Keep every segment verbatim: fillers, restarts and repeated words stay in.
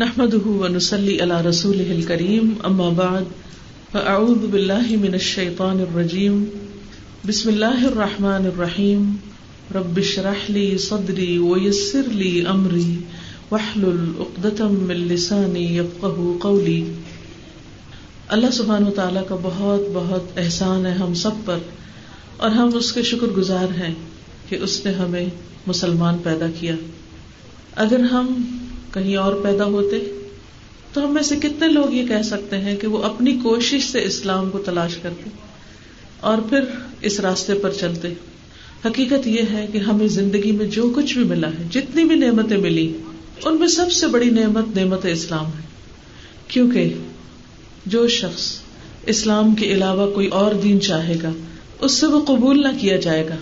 نحمده ونصلي على رسوله الكريم اما بعد فاعوذ بالله من الشيطان الرجيم بسم الله الرحمن الرحيم رب اشرح لي صدري ويسر لي امري واحلل عقدة من لساني يفقهوا قولي. اللہ سبحانہ و تعالی کا بہت بہت احسان ہے ہم سب پر اور ہم اس کے شکر گزار ہیں کہ اس نے ہمیں مسلمان پیدا کیا. اگر ہم کہیں اور پیدا ہوتے تو ہم میں سے کتنے لوگ یہ کہہ سکتے ہیں کہ وہ اپنی کوشش سے اسلام کو تلاش کرتے اور پھر اس راستے پر چلتے. حقیقت یہ ہے کہ ہمیں زندگی میں جو کچھ بھی ملا ہے، جتنی بھی نعمتیں ملی، ان میں سب سے بڑی نعمت نعمت اسلام ہے، کیونکہ جو شخص اسلام کے علاوہ کوئی اور دین چاہے گا اس سے وہ قبول نہ کیا جائے گا.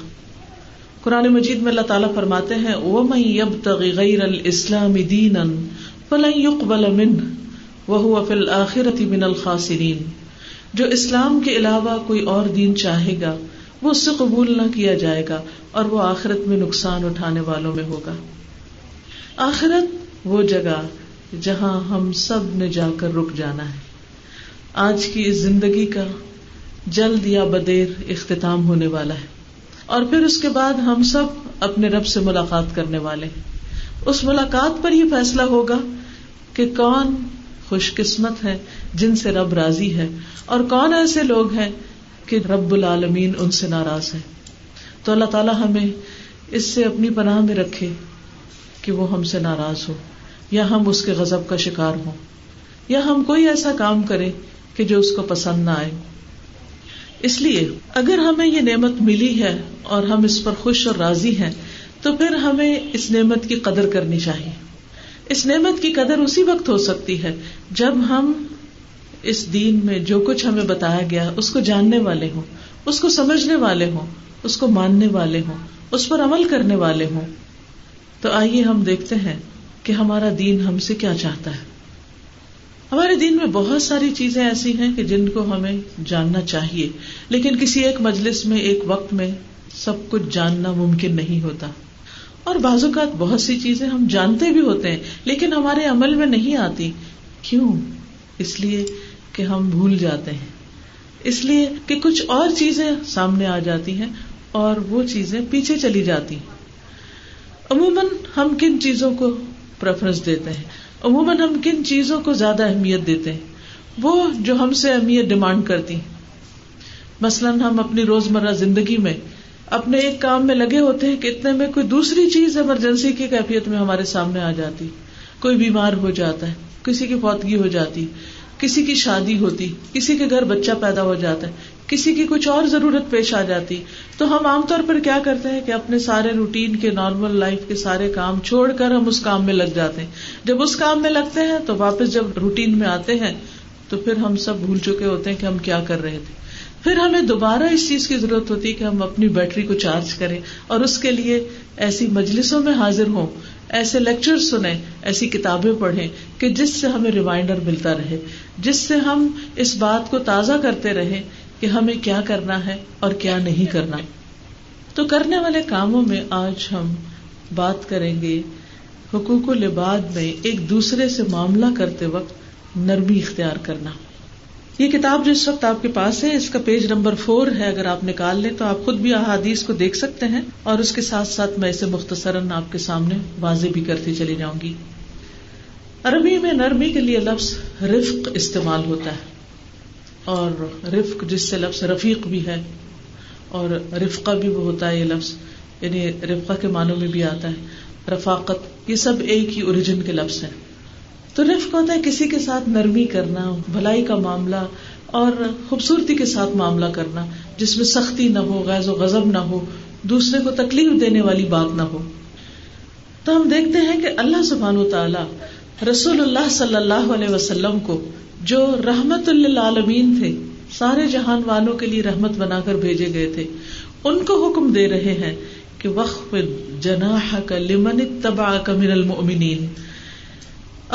قرآن مجید میں اللہ تعالیٰ فرماتے ہیں وَمَن يَبْتَغِ غَيْرَ الْإِسْلَامِ دِينًا فَلَن يُقْبَلَ مِنْهُ وَهُوَ فِي الْآخِرَةِ مِنَ الْخَاسِرِينَ. جو اسلام کے علاوہ کوئی اور دین چاہے گا وہ اس سے قبول نہ کیا جائے گا اور وہ آخرت میں نقصان اٹھانے والوں میں ہوگا. آخرت وہ جگہ جہاں ہم سب نے جا کر رک جانا ہے. آج کی اس زندگی کا جلد یا بدیر اختتام ہونے والا ہے اور پھر اس کے بعد ہم سب اپنے رب سے ملاقات کرنے والے. اس ملاقات پر یہ فیصلہ ہوگا کہ کون خوش قسمت ہے جن سے رب راضی ہے اور کون ایسے لوگ ہیں کہ رب العالمین ان سے ناراض ہیں. تو اللہ تعالیٰ ہمیں اس سے اپنی پناہ میں رکھے کہ وہ ہم سے ناراض ہو یا ہم اس کے غضب کا شکار ہوں یا ہم کوئی ایسا کام کریں کہ جو اس کو پسند نہ آئے. اس لیے اگر ہمیں یہ نعمت ملی ہے اور ہم اس پر خوش اور راضی ہیں تو پھر ہمیں اس نعمت کی قدر کرنی چاہیے. اس نعمت کی قدر اسی وقت ہو سکتی ہے جب ہم اس دین میں جو کچھ ہمیں بتایا گیا اس کو جاننے والے ہوں، اس کو سمجھنے والے ہوں، اس کو ماننے والے ہوں، اس پر عمل کرنے والے ہوں. تو آئیے ہم دیکھتے ہیں کہ ہمارا دین ہم سے کیا چاہتا ہے. ہمارے دین میں بہت ساری چیزیں ایسی ہیں کہ جن کو ہمیں جاننا چاہیے، لیکن کسی ایک مجلس میں ایک وقت میں سب کچھ جاننا ممکن نہیں ہوتا. اور بعض اوقات بہت سی چیزیں ہم جانتے بھی ہوتے ہیں لیکن ہمارے عمل میں نہیں آتی. کیوں؟ اس لیے کہ ہم بھول جاتے ہیں، اس لیے کہ کچھ اور چیزیں سامنے آ جاتی ہیں اور وہ چیزیں پیچھے چلی جاتی ہیں. عموماً ہم کن چیزوں کو پریفرنس دیتے ہیں، عموماً ہم کن چیزوں کو زیادہ اہمیت دیتے ہیں، وہ جو ہم سے اہمیت ڈیمانڈ کرتی ہیں. مثلاً ہم اپنی روزمرہ زندگی میں اپنے ایک کام میں لگے ہوتے ہیں کہ اتنے میں کوئی دوسری چیز ایمرجنسی کی کیفیت میں ہمارے سامنے آ جاتی، کوئی بیمار ہو جاتا ہے، کسی کی فوتگی ہو جاتی، کسی کی شادی ہوتی، کسی کے گھر بچہ پیدا ہو جاتا ہے، کسی کی کچھ اور ضرورت پیش آ جاتی. تو ہم عام طور پر کیا کرتے ہیں کہ اپنے سارے روٹین کے نارمل لائف کے سارے کام چھوڑ کر ہم اس کام میں لگ جاتے ہیں. جب اس کام میں لگتے ہیں تو واپس جب روٹین میں آتے ہیں تو پھر ہم سب بھول چکے ہوتے ہیں کہ ہم کیا کر رہے تھے. پھر ہمیں دوبارہ اس چیز کی ضرورت ہوتی ہے کہ ہم اپنی بیٹری کو چارج کریں اور اس کے لیے ایسی مجلسوں میں حاضر ہوں، ایسے لیکچر سنیں، ایسی کتابیں پڑھیں کہ جس سے ہمیں ریمائنڈر ملتا رہے، جس سے ہم اس بات کو تازہ کرتے رہیں کہ ہمیں کیا کرنا ہے اور کیا نہیں کرنا. تو کرنے والے کاموں میں آج ہم بات کریں گے حقوق و لباد میں ایک دوسرے سے معاملہ کرتے وقت نرمی اختیار کرنا. یہ کتاب جو اس وقت آپ کے پاس ہے اس کا پیج نمبر فور ہے. اگر آپ نکال لیں تو آپ خود بھی احادیث کو دیکھ سکتے ہیں اور اس کے ساتھ ساتھ میں اسے مختصراً آپ کے سامنے واضح بھی کرتی چلی جاؤں گی. عربی میں نرمی کے لیے لفظ رفق استعمال ہوتا ہے، اور رفق جس سے لفظ رفیق بھی ہے اور رفقہ بھی وہ ہوتا ہے یہ لفظ، یعنی رفقہ کے معنوں میں بھی آتا ہے، رفاقت، یہ سب ایک ہی اوریجن کے لفظ ہیں. تو رفق ہوتا ہے کسی کے ساتھ نرمی کرنا، بھلائی کا معاملہ اور خوبصورتی کے ساتھ معاملہ کرنا، جس میں سختی نہ ہو، غیظ و غضب نہ ہو، دوسرے کو تکلیف دینے والی بات نہ ہو. تو ہم دیکھتے ہیں کہ اللہ سبحانہ و تعالی رسول اللہ صلی اللہ علیہ وسلم کو جو رحمت للعالمین تھے، سارے جہان والوں کے لیے رحمت بنا کر بھیجے گئے تھے، ان کو حکم دے رہے ہیں کہ وخفض جناحک لمن اتبعک من المؤمنین،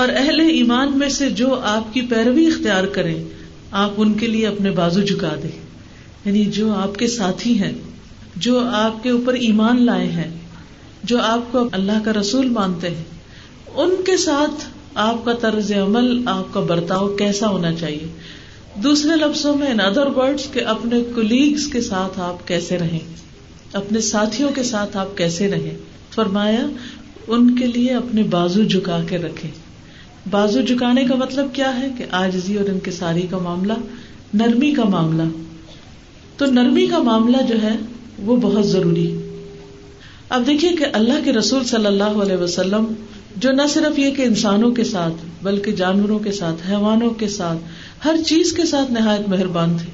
اور اہل ایمان میں سے جو آپ کی پیروی اختیار کریں آپ ان کے لیے اپنے بازو جھکا دیں. یعنی جو آپ کے ساتھی ہیں، جو آپ کے اوپر ایمان لائے ہیں، جو آپ کو اللہ کا رسول مانتے ہیں، ان کے ساتھ آپ کا طرز عمل, آپ کا برتاؤ کیسا ہونا چاہیے. دوسرے لفظوں میں ان ادر ورڈز کہ اپنے کولیگز کے ساتھ آپ کیسے رہیں, اپنے ساتھیوں کے ساتھ آپ کیسے رہیں. فرمایا ان کے لیے اپنے بازو جھکا کے رکھیں. بازو جھکانے کا مطلب کیا ہے کہ عاجزی اور انکساری کا معاملہ, نرمی کا معاملہ. تو نرمی کا معاملہ جو ہے وہ بہت ضروری. اب دیکھیے کہ اللہ کے رسول صلی اللہ علیہ وسلم جو نہ صرف یہ کہ انسانوں کے ساتھ بلکہ جانوروں کے ساتھ, حیوانوں کے ساتھ, ہر چیز کے ساتھ نہایت مہربان تھے.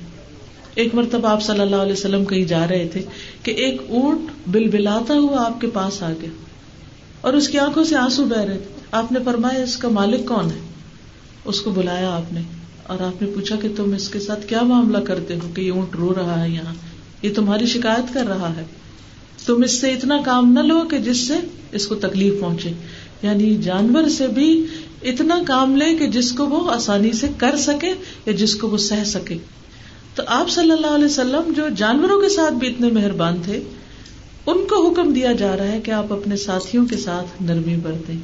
ایک مرتبہ آپ صلی اللہ علیہ وسلم کہیں جا رہے تھے کہ ایک اونٹ بلبلاتا ہوا آپ کے پاس آ گیا اور اس کی آنکھوں سے آنسو بہ رہے تھے. آپ نے فرمایا اس کا مالک کون ہے؟ اس کو بلایا آپ نے اور آپ نے پوچھا کہ تم اس کے ساتھ کیا معاملہ کرتے ہو کہ یہ اونٹ رو رہا ہے, یہاں یہ تمہاری شکایت کر رہا ہے. تم اس سے اتنا کام نہ لو کہ جس سے اس کو تکلیف پہنچے, یعنی جانور سے بھی اتنا کام لے کہ جس کو وہ آسانی سے کر سکے یا جس کو وہ سہ سکے. تو آپ صلی اللہ علیہ وسلم جو جانوروں کے ساتھ بھی اتنے مہربان تھے, ان کو حکم دیا جا رہا ہے کہ آپ اپنے ساتھیوں کے ساتھ نرمی برتیں,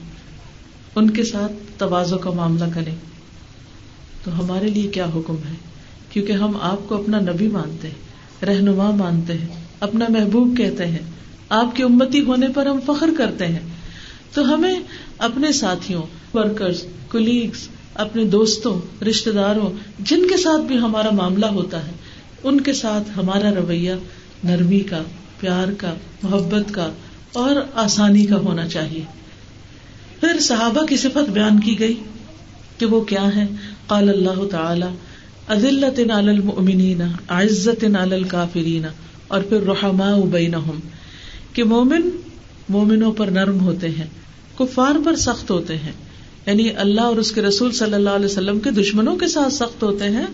ان کے ساتھ تواضع کا معاملہ کریں. تو ہمارے لیے کیا حکم ہے, کیونکہ ہم آپ کو اپنا نبی مانتے ہیں, رہنما مانتے ہیں, اپنا محبوب کہتے ہیں, آپ کی امتی ہونے پر ہم فخر کرتے ہیں. تو ہمیں اپنے ساتھیوں, ورکرز, کولیگز, اپنے دوستوں, رشتہ داروں, جن کے ساتھ بھی ہمارا معاملہ ہوتا ہے, ان کے ساتھ ہمارا رویہ نرمی کا, پیار کا, محبت کا اور آسانی کا ہونا چاہیے. پھر صحابہ کی صفت بیان کی گئی کہ وہ کیا ہیں. قال اللہ تعالی اذلۃ علی المؤمنین عزۃ علی الکافرین. اور پھر رحماء بینہم کہ مومن مومنوں پر نرم ہوتے ہیں, کفار پر سخت ہوتے ہیں, یعنی اللہ اور اس کے رسول صلی اللہ علیہ وسلم کے دشمنوں کے ساتھ سخت ہوتے ہیں,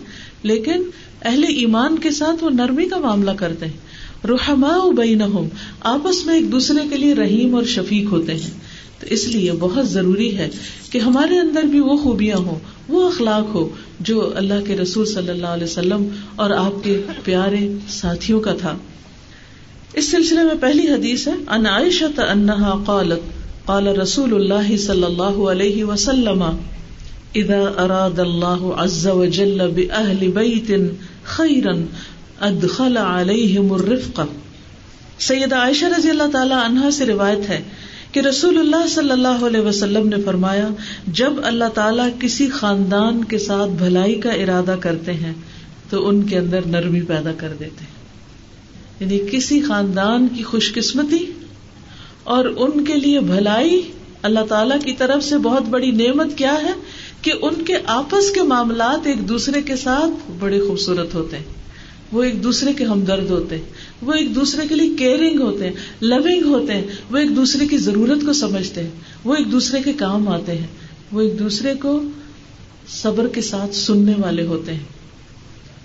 لیکن اہل ایمان کے ساتھ وہ نرمی کا معاملہ کرتے ہیں. رحماء بینہم آپس میں ایک دوسرے کے لیے رحیم اور شفیق ہوتے ہیں. تو اس لیے بہت ضروری ہے کہ ہمارے اندر بھی وہ خوبیاں ہوں, وہ اخلاق ہو جو اللہ کے رسول صلی اللہ علیہ وسلم اور آپ کے پیارے ساتھیوں کا تھا. اس سلسلے میں پہلی حدیث ہے ان عائشہ انہا قالت قال رسول اللہ صلی اللہ علیہ وسلم اذا اراد اللہ عز وجل بأہل بیت خیرا ادخل علیہم الرفق. سیدہ عائشہ رضی اللہ تعالی عنہا سے روایت ہے کہ رسول اللہ صلی اللہ علیہ وسلم نے فرمایا جب اللہ تعالیٰ کسی خاندان کے ساتھ بھلائی کا ارادہ کرتے ہیں تو ان کے اندر نرمی پیدا کر دیتے ہیں. یعنی کسی خاندان کی خوش قسمتی اور ان کے لیے بھلائی اللہ تعالیٰ کی طرف سے بہت بڑی نعمت کیا ہے کہ ان کے آپس کے معاملات ایک دوسرے کے ساتھ بڑے خوبصورت ہوتے ہیں, وہ ایک دوسرے کے ہمدرد ہوتے ہیں, وہ ایک دوسرے کے لیے کیئرنگ ہوتے ہیں, لونگ ہوتے ہیں, وہ ایک دوسرے کی ضرورت کو سمجھتے ہیں, وہ ایک دوسرے کے کام آتے ہیں, وہ ایک دوسرے کو صبر کے ساتھ سننے والے ہوتے ہیں.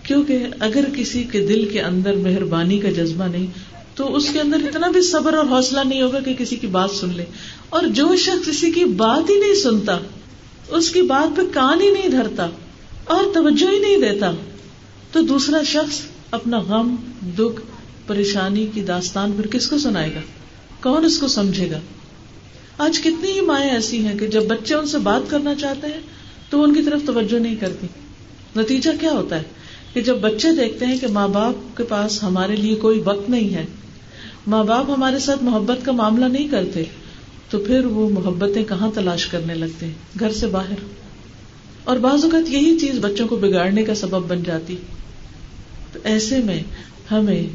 کیونکہ اگر کسی کے دل کے اندر مہربانی کا جذبہ نہیں تو اس کے اندر اتنا بھی صبر اور حوصلہ نہیں ہوگا کہ کسی کی بات سن لے. اور جو شخص کسی کی بات ہی نہیں سنتا, اس کی بات پہ کان ہی نہیں دھرتا اور توجہ ہی نہیں دیتا, تو دوسرا شخص اپنا غم, دکھ, پریشانی کی داستان پھر کس کو سنائے گا, کون اس کو سمجھے گا. آج کتنی ہی مائیں ایسی ہیں کہ جب بچے ان سے بات کرنا چاہتے ہیں تو ان کی طرف توجہ نہیں کرتی. نتیجہ کیا ہوتا ہے کہ جب بچے دیکھتے ہیں کہ ماں باپ کے پاس ہمارے لیے کوئی وقت نہیں ہے, ماں باپ ہمارے ساتھ محبت کا معاملہ نہیں کرتے, تو پھر وہ محبتیں کہاں تلاش کرنے لگتے ہیں, گھر سے باہر. اور بعض اوقات یہی چیز بچوں کو بگاڑنے کا سبب بن جاتی. تو ایسے میں ہمیں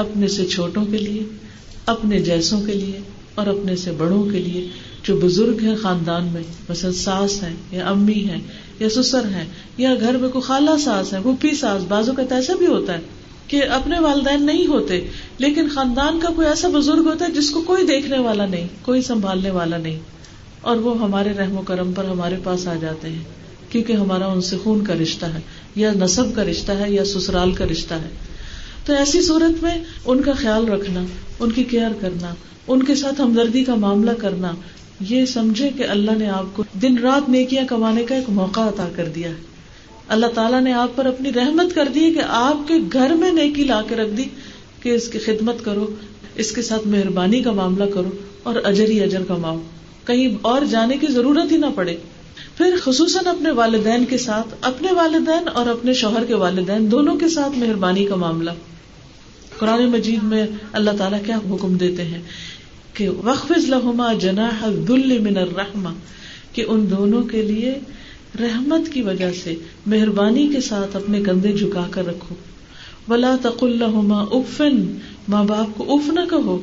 اپنے سے چھوٹوں کے لیے, اپنے جیسوں کے لیے اور اپنے سے بڑوں کے لیے جو بزرگ ہیں خاندان میں, مثلا ساس ہیں یا امی ہیں یا سسر ہیں یا گھر میں کوئی خالہ ساس ہیں, پھوپھی ساس, بعضوں کا ایسا بھی ہوتا ہے کہ اپنے والدین نہیں ہوتے لیکن خاندان کا کوئی ایسا بزرگ ہوتا ہے جس کو کوئی دیکھنے والا نہیں, کوئی سنبھالنے والا نہیں, اور وہ ہمارے رحم و کرم پر ہمارے پاس آ جاتے ہیں کیونکہ ہمارا ان سے خون کا رشتہ ہے یا نسب کا رشتہ ہے یا سسرال کا رشتہ ہے. تو ایسی صورت میں ان کا خیال رکھنا, ان کی کیئر کرنا, ان کے ساتھ ہمدردی کا معاملہ کرنا, یہ سمجھے کہ اللہ نے آپ کو دن رات نیکیاں کمانے کا ایک موقع عطا کر دیا ہے. اللہ تعالیٰ نے آپ پر اپنی رحمت کر دی کہ آپ کے گھر میں نیکی لا کے رکھ دی کہ اس کی خدمت کرو, اس کے ساتھ مہربانی کا معاملہ کرو اور اجر ہی اجر کماؤ, کہیں اور جانے کی ضرورت ہی نہ پڑے. پھر خصوصاً اپنے والدین کے ساتھ، اپنے والدین اور اپنے شوہر کے والدین دونوں کے ساتھ مہربانی کا معاملہ. قرآن مجید میں اللہ تعالیٰ کیا حکم دیتے ہیں کہ وَخْفِضْ لَهُمَا جَنَاحَ الذُّلِّ مِنَ الرَّحْمَةِ، کہ ان دونوں کے لیے رحمت کی وجہ سے مہربانی کے ساتھ اپنے کندھے جھکا کر رکھو. وَلَا تَقُلْ لَهُمَا اُفٍّ، ماں باپ کو اف نہ کہو.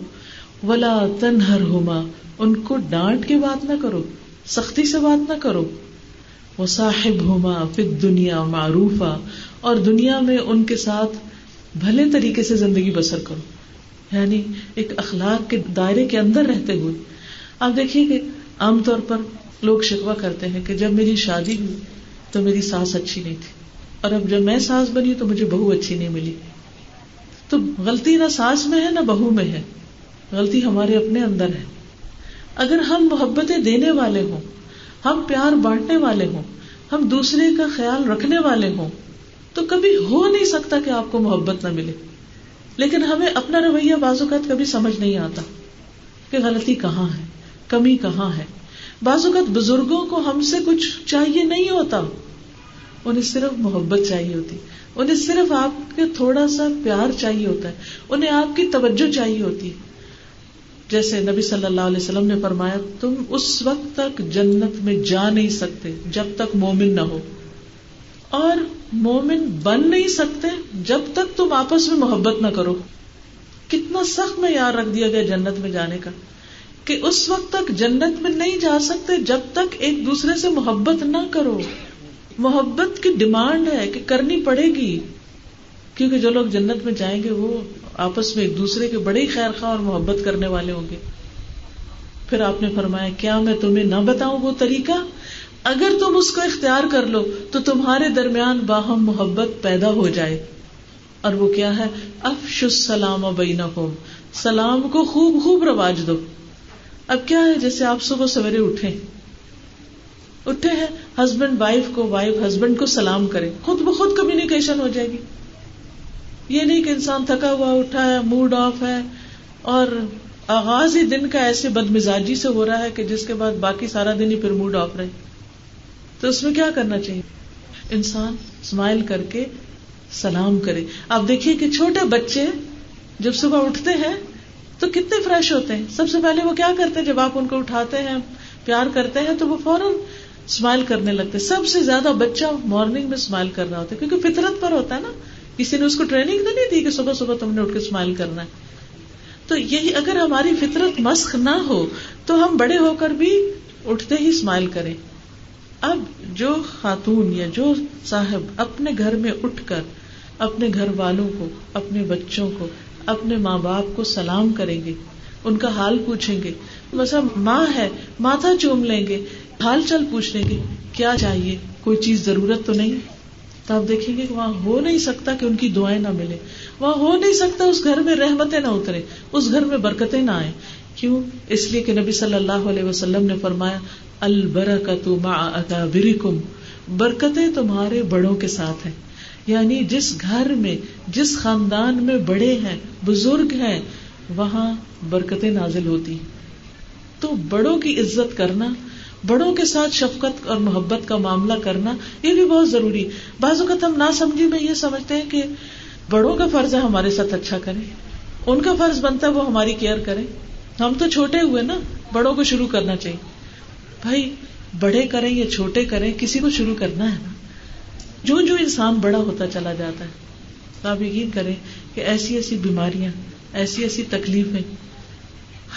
وَلَا تَنْهَرْهُمَا، ان کو ڈانٹ کے بات نہ کرو، سختی سے بات نہ کرو. وَصَاحِبْهُمَا فِي الدُّنْيَا مَعْرُوفًا، اور دنیا میں ان کے ساتھ بھلے طریقے سے زندگی بسر کرو، یعنی ایک اخلاق کے دائرے کے اندر رہتے ہوئے. آپ دیکھیے کہ عام طور پر لوگ شکوہ کرتے ہیں کہ جب میری شادی ہوئی تو میری ساس اچھی نہیں تھی، اور اب جب میں ساس بنی تو مجھے بہو اچھی نہیں ملی. تو غلطی نہ ساس میں ہے نہ بہو میں ہے، غلطی ہمارے اپنے اندر ہے. اگر ہم محبتیں دینے والے ہوں، ہم پیار بانٹنے والے ہوں، ہم دوسرے کا خیال رکھنے والے ہوں، تو کبھی ہو نہیں سکتا کہ آپ کو محبت نہ ملے. لیکن ہمیں اپنا رویہ بعض اوقات کبھی سمجھ نہیں آتا کہ غلطی کہاں ہے، کمی کہاں ہے. بعض اوقات بزرگوں کو ہم سے کچھ چاہیے نہیں ہوتا، انہیں صرف محبت چاہیے ہوتی، انہیں صرف آپ کے تھوڑا سا پیار چاہیے ہوتا ہے، انہیں آپ کی توجہ چاہیے ہوتی. جیسے نبی صلی اللہ علیہ وسلم نے فرمایا، تم اس وقت تک جنت میں جا نہیں سکتے جب تک مومن نہ ہو، اور مومن بن نہیں سکتے جب تک تم آپس میں محبت نہ کرو. کتنا سخت معیار رکھ دیا گیا جنت میں جانے کا، کہ اس وقت تک جنت میں نہیں جا سکتے جب تک ایک دوسرے سے محبت نہ کرو. محبت کی ڈیمانڈ ہے کہ کرنی پڑے گی، کیونکہ جو لوگ جنت میں جائیں گے وہ آپس میں ایک دوسرے کے بڑے خیر خواہ اور محبت کرنے والے ہوں گے. پھر آپ نے فرمایا، کیا میں تمہیں نہ بتاؤں وہ طریقہ، اگر تم اس کو اختیار کر لو تو تمہارے درمیان باہم محبت پیدا ہو جائے. اور وہ کیا ہے، افشوا السلام بینکم، سلام کو خوب خوب رواج دو. اب کیا ہے، جیسے آپ صبح سویرے اٹھے اٹھے ہیں، ہسبینڈ وائف کو، وائف ہسبینڈ کو سلام کرے، خود بخود کمیونیکیشن ہو جائے گی. یہ نہیں کہ انسان تھکا ہوا اٹھا ہے، موڈ آف ہے، اور آغاز ہی دن کا ایسے بدمزاجی سے ہو رہا ہے کہ جس کے بعد باقی سارا دن ہی پھر موڈ آف رہے. تو اس میں کیا کرنا چاہیے، انسان اسمائل کر کے سلام کرے. آپ دیکھیے کہ چھوٹے بچے جب صبح اٹھتے ہیں تو کتنے فریش ہوتے ہیں. سب سے پہلے وہ کیا کرتے ہیں، جب آپ ان کو اٹھاتے ہیں، پیار کرتے ہیں، تو وہ فوراً اسمائل کرنے لگتے ہیں. سب سے زیادہ بچہ مارننگ میں اسمائل کر رہا ہوتا ہے، کیونکہ فطرت پر ہوتا ہے نا، کسی نے اس کو ٹریننگ تو نہیں دی کہ صبح صبح تم نے اٹھ کے اسمائل کرنا ہے. تو یہی اگر ہماری فطرت مسخ نہ ہو تو ہم بڑے ہو کر بھی اٹھتے ہی اسمائل کریں. اب جو خاتون یا جو صاحب اپنے گھر میں اٹھ کر اپنے گھر والوں کو، اپنے بچوں کو، اپنے ماں باپ کو سلام کریں گے، ان کا حال پوچھیں گے، مثلا ماں ہے ماتھا چوم لیں گے، حال چال پوچھ لیں گے، کیا چاہیے، کوئی چیز ضرورت تو نہیں. تو آپ دیکھیں گے کہ وہاں ہو نہیں سکتا کہ ان کی دعائیں نہ ملیں، وہاں ہو نہیں سکتا اس گھر میں رحمتیں نہ اتریں، اس گھر میں برکتیں نہ آئیں. کیوں؟ اس لیے کہ نبی صلی اللہ علیہ وسلم نے فرمایا، البرکۃ مع اکابرکم، برکتیں تمہارے بڑوں کے ساتھ ہیں. یعنی جس گھر میں، جس خاندان میں بڑے ہیں، بزرگ ہیں، وہاں برکتیں نازل ہوتی. تو بڑوں کی عزت کرنا، بڑوں کے ساتھ شفقت اور محبت کا معاملہ کرنا، یہ بھی بہت ضروری. بعض اوقات ہم ناسمجھی میں یہ سمجھتے ہیں کہ بڑوں کا فرض ہے ہمارے ساتھ اچھا کریں، ان کا فرض بنتا ہے وہ ہماری کیئر کریں، ہم تو چھوٹے ہوئے نا، بڑوں کو شروع کرنا چاہیے. بھائی بڑے کریں یا چھوٹے کریں، کسی کو شروع کرنا ہے نا. جو جو انسان بڑا ہوتا چلا جاتا ہے، تو آپ یقین کریں کہ ایسی ایسی بیماریاں، ایسی ایسی تکلیفیں،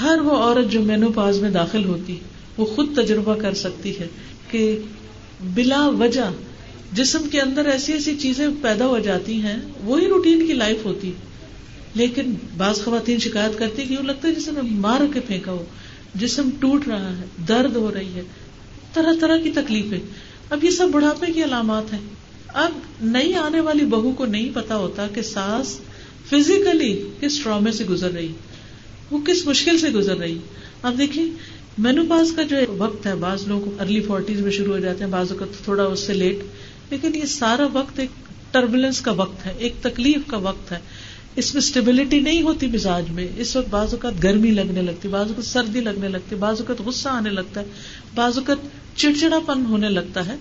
ہر وہ عورت جو مینوپاز میں داخل ہوتی وہ خود تجربہ کر سکتی ہے کہ بلا وجہ جسم کے اندر ایسی ایسی چیزیں پیدا ہو جاتی ہیں، وہی روٹین کی لائف ہوتی. لیکن بعض خواتین شکایت کرتی کہ یوں لگتا ہے جسے مار کے پھینکا ہو، جسم ٹوٹ رہا ہے، درد ہو رہی ہے، طرح طرح کی تکلیفیں. اب یہ سب بڑھاپے کی علامات ہیں. اب نئی آنے والی بہو کو نہیں پتا ہوتا کہ ساس فزیکلی کس ٹرامے سے گزر رہی، وہ کس مشکل سے گزر رہی. اب دیکھیں مینوپاز کا جو وقت ہے، بعض لوگوں کو ارلی فورٹیز میں شروع ہو جاتے ہیں، بعض اوقات تھوڑا اس سے لیٹ، لیکن یہ سارا وقت ایک ٹربولنس کا وقت ہے، ایک تکلیف کا وقت ہے. اس میں اسٹیبلٹی نہیں ہوتی مزاج میں. اس وقت بعض اوقات گرمی لگنے لگتی، بعض اوقات سردی لگنے لگتی، بعض اوقات غصہ آنے لگتا ہے، بعض اوقات چڑچڑا پن ہونے لگتا ہے،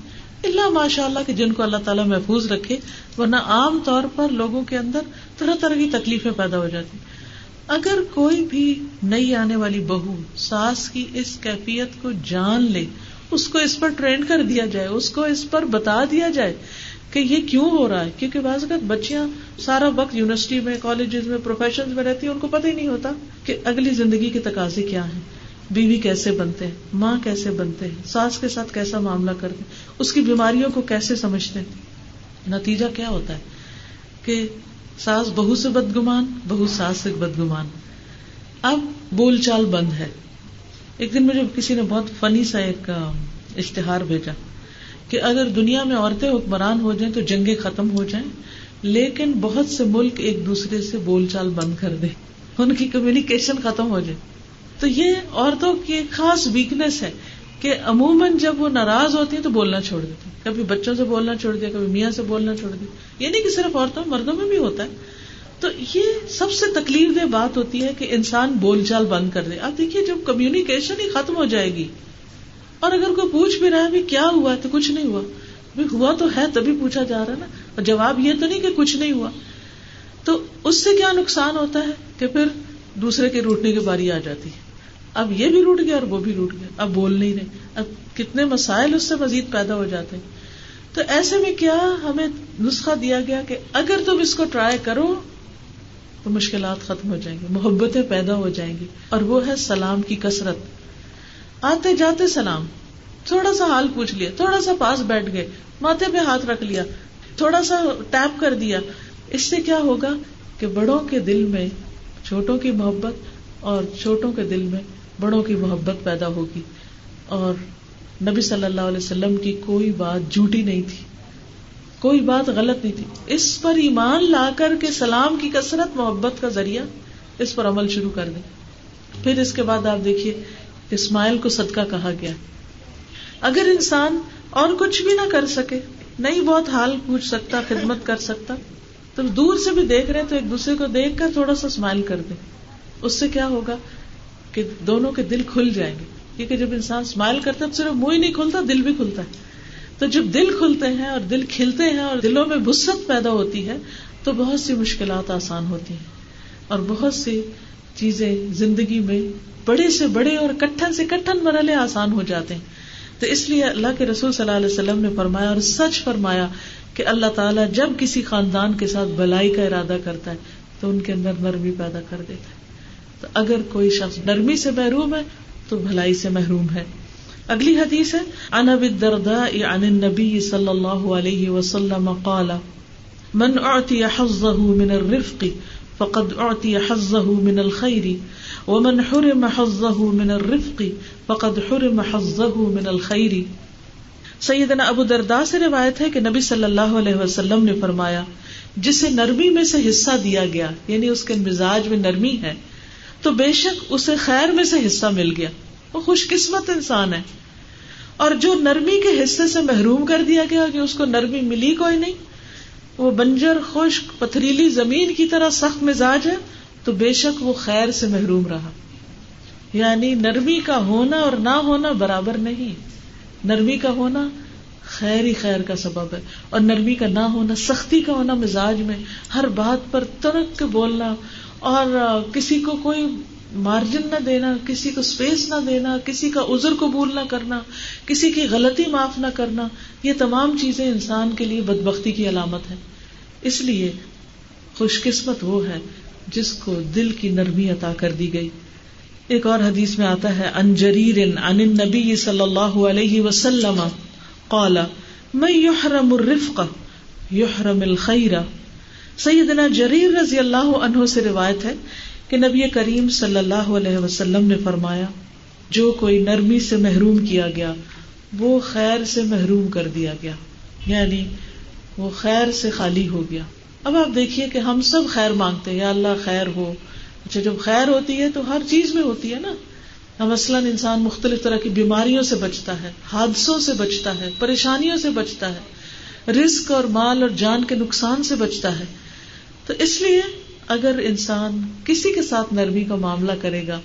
اللہ ماشاء اللہ کہ جن کو اللہ تعالیٰ محفوظ رکھے، ورنہ عام طور پر لوگوں کے اندر طرح طرح کی تکلیفیں پیدا ہو جاتی. اگر کوئی بھی نئی آنے والی بہو ساس کی اس کیفیت کو جان لے، اس کو اس پر ٹرین کر دیا جائے، اس کو اس پر بتا دیا جائے کہ یہ کیوں ہو رہا ہے. کیونکہ بعض اوقات بچیاں سارا وقت یونیورسٹی میں، کالجز میں، پروفیشنز میں رہتی ہیں، ان کو پتہ ہی نہیں ہوتا کہ اگلی زندگی کے تقاضے کیا ہیں، بیوی کیسے بنتے ہیں، ماں کیسے بنتے ہیں، ساس کے ساتھ کیسا معاملہ کرتے ہیں، اس کی بیماریوں کو کیسے سمجھتے ہیں. نتیجہ کیا ہوتا ہے کہ ساس بہو سے بدگمان، بہو ساس سے بدگمان. اب بول چال بند ہے. ایک دن مجھے کسی نے بہت فنی سا ایک اشتہار بھیجا کہ اگر دنیا میں عورتیں حکمران ہو جائیں تو جنگیں ختم ہو جائیں، لیکن بہت سے ملک ایک دوسرے سے بول چال بند کر دیں، ان کی کمیونیکیشن ختم ہو جائے. تو یہ عورتوں کی ایک خاص ویکنس ہے کہ عموماً جب وہ ناراض ہوتی ہیں تو بولنا چھوڑ دیتی ہیں. کبھی بچوں سے بولنا چھوڑ دیا، کبھی میاں سے بولنا چھوڑ دیا. یہ نہیں کہ صرف عورتوں، مردوں میں بھی ہوتا ہے. تو یہ سب سے تکلیف دہ بات ہوتی ہے کہ انسان بول چال بند کر دے. آپ دیکھیے جب کمیونیکیشن ہی ختم ہو جائے گی، اور اگر کوئی پوچھ بھی رہا ہے بھی کیا ہوا ہے تو کچھ نہیں ہوا، بھی ہوا تو ہے تبھی پوچھا جا رہا ہے نا، اور جواب یہ تو نہیں کہ کچھ نہیں ہوا. تو اس سے کیا نقصان ہوتا ہے کہ پھر دوسرے کے روٹنے کی باری آ جاتی ہے. اب یہ بھی روٹ گیا اور وہ بھی روٹ گیا، اب بول نہیں رہے، اب کتنے مسائل اس سے مزید پیدا ہو جاتے ہیں. تو ایسے میں کیا ہمیں نسخہ دیا گیا کہ اگر تم اس کو ٹرائی کرو تو مشکلات ختم ہو جائیں گی، محبتیں پیدا ہو جائیں گی. اور وہ ہے سلام کی کثرت. آتے جاتے سلام، تھوڑا سا حال پوچھ لیا، تھوڑا سا پاس بیٹھ گئے، ماتھے پہ ہاتھ رکھ لیا، تھوڑا سا ٹیپ کر دیا. اس سے کیا ہوگا کہ بڑوں کے دل میں چھوٹوں کی محبت اور چھوٹوں کے دل میں بڑوں کی محبت پیدا ہوگی. اور نبی صلی اللہ علیہ وسلم کی کوئی بات جھوٹی نہیں تھی، کوئی بات غلط نہیں تھی. اس پر ایمان لا کر کے سلام کی کثرت محبت کا ذریعہ، اس پر عمل شروع کر دیں. پھر اس کے بعد آپ دیکھیے اسماعیل کو صدقہ کہا گیا. اگر انسان اور کچھ بھی نہ کر سکے، نہیں بہت حال پوچھ سکتا، خدمت کر سکتا، تو دور سے بھی دیکھ رہے تو ایک دوسرے کو دیکھ کر تھوڑا سا اسمائل کر دیں. اس سے کیا ہوگا کہ دونوں کے دل کھل جائیں گے. کیونکہ جب انسان اسمائل کرتا ہے تو صرف منہ ہی نہیں کھلتا، دل بھی کھلتا ہے. تو جب دل کھلتے ہیں اور دل کھلتے ہیں اور دلوں میں وسعت پیدا ہوتی ہے تو بہت سی مشکلات آسان ہوتی ہیں، اور بہت سی چیزیں زندگی میں بڑے سے بڑے اور کٹھن سے کٹھن مرحلے آسان ہو جاتے ہیں. تو اس لیے اللہ کے رسول صلی اللہ علیہ وسلم نے فرمایا، اور سچ فرمایا، کہ اللہ تعالیٰ جب کسی خاندان کے ساتھ بھلائی کا ارادہ کرتا ہے تو ان کے اندر نرمی پیدا کر دیتا ہے. تو اگر کوئی شخص نرمی سے محروم ہے تو بھلائی سے محروم ہے. اگلی حدیث ہے، عن ابی الدرداء عن النبی صلی اللہ علیہ وسلم قال من اعطی حظه من الرفق فقد اعطی حظه من الخیر ومن حرم حظه من الرفق فقد حرم حظه من الخیر. سیدنا ابو الدرداء سے روایت ہے کہ نبی صلی اللہ علیہ وسلم نے فرمایا، جسے نرمی میں سے حصہ دیا گیا، یعنی اس کے مزاج میں نرمی ہے، تو بے شک اسے خیر میں سے حصہ مل گیا، وہ خوش قسمت انسان ہے. اور جو نرمی کے حصے سے محروم کر دیا گیا کہ اس کو نرمی ملی کوئی نہیں، وہ بنجر خشک پتھریلی زمین کی طرح سخت مزاج ہے، تو بے شک وہ خیر سے محروم رہا. یعنی نرمی کا ہونا اور نہ ہونا برابر نہیں. نرمی کا ہونا خیر ہی خیر کا سبب ہے، اور نرمی کا نہ ہونا، سختی کا ہونا مزاج میں، ہر بات پر ترک کے بولنا، اور کسی کو کوئی مارجن نہ دینا، کسی کو سپیس نہ دینا، کسی کا عذر قبول نہ کرنا، کسی کی غلطی معاف نہ کرنا، یہ تمام چیزیں انسان کے لیے بدبختی کی علامت ہے. اس لیے خوش قسمت وہ ہے جس کو دل کی نرمی عطا کر دی گئی. ایک اور حدیث میں آتا ہے، عن جریر عن النبی صلی اللہ علیہ وسلم قال من یحرم الرفق یحرم الخیر. سیدنا جریر رضی اللہ عنہ سے روایت ہے کہ نبی کریم صلی اللہ علیہ وسلم نے فرمایا، جو کوئی نرمی سے محروم کیا گیا وہ خیر سے محروم کر دیا گیا، یعنی وہ خیر سے خالی ہو گیا. اب آپ دیکھیے کہ ہم سب خیر مانگتے ہیں، یا اللہ خیر ہو. اچھا، جب خیر ہوتی ہے تو ہر چیز میں ہوتی ہے نا. ہم مثلاً انسان مختلف طرح کی بیماریوں سے بچتا ہے، حادثوں سے بچتا ہے، پریشانیوں سے بچتا ہے، رزق اور مال اور جان کے نقصان سے بچتا ہے. تو اس لیے اگر انسان کسی کے ساتھ نرمی کا معاملہ کرے گا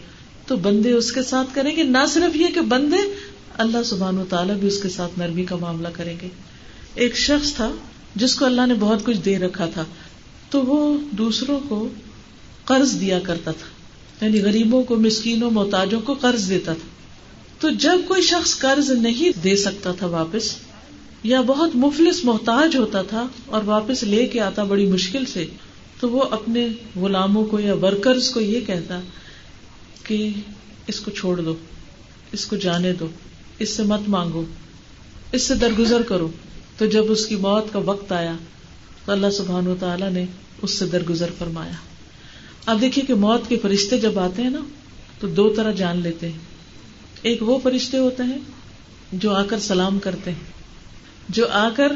تو بندے اس کے ساتھ کریں گے. نہ صرف یہ کہ بندے اللہ سبحانہ وتعالیٰ بھی اس کے ساتھ نرمی کا معاملہ کریں گے. ایک شخص تھا جس کو اللہ نے بہت کچھ دے رکھا تھا, تو وہ دوسروں کو قرض دیا کرتا تھا, یعنی غریبوں کو, مسکینوں, محتاجوں کو قرض دیتا تھا. تو جب کوئی شخص قرض نہیں دے سکتا تھا واپس, یا بہت مفلس محتاج ہوتا تھا اور واپس لے کے آتا بڑی مشکل سے, تو وہ اپنے غلاموں کو یا ورکرز کو یہ کہتا کہ اس کو چھوڑ دو, اس کو جانے دو, اس سے مت مانگو, اس سے درگزر کرو. تو جب اس کی موت کا وقت آیا تو اللہ سبحانہ وتعالیٰ نے اس سے درگزر فرمایا. اب دیکھیے کہ موت کے فرشتے جب آتے ہیں نا تو دو طرح جان لیتے ہیں. ایک وہ فرشتے ہوتے ہیں جو آ کر سلام کرتے ہیں, جو آ کر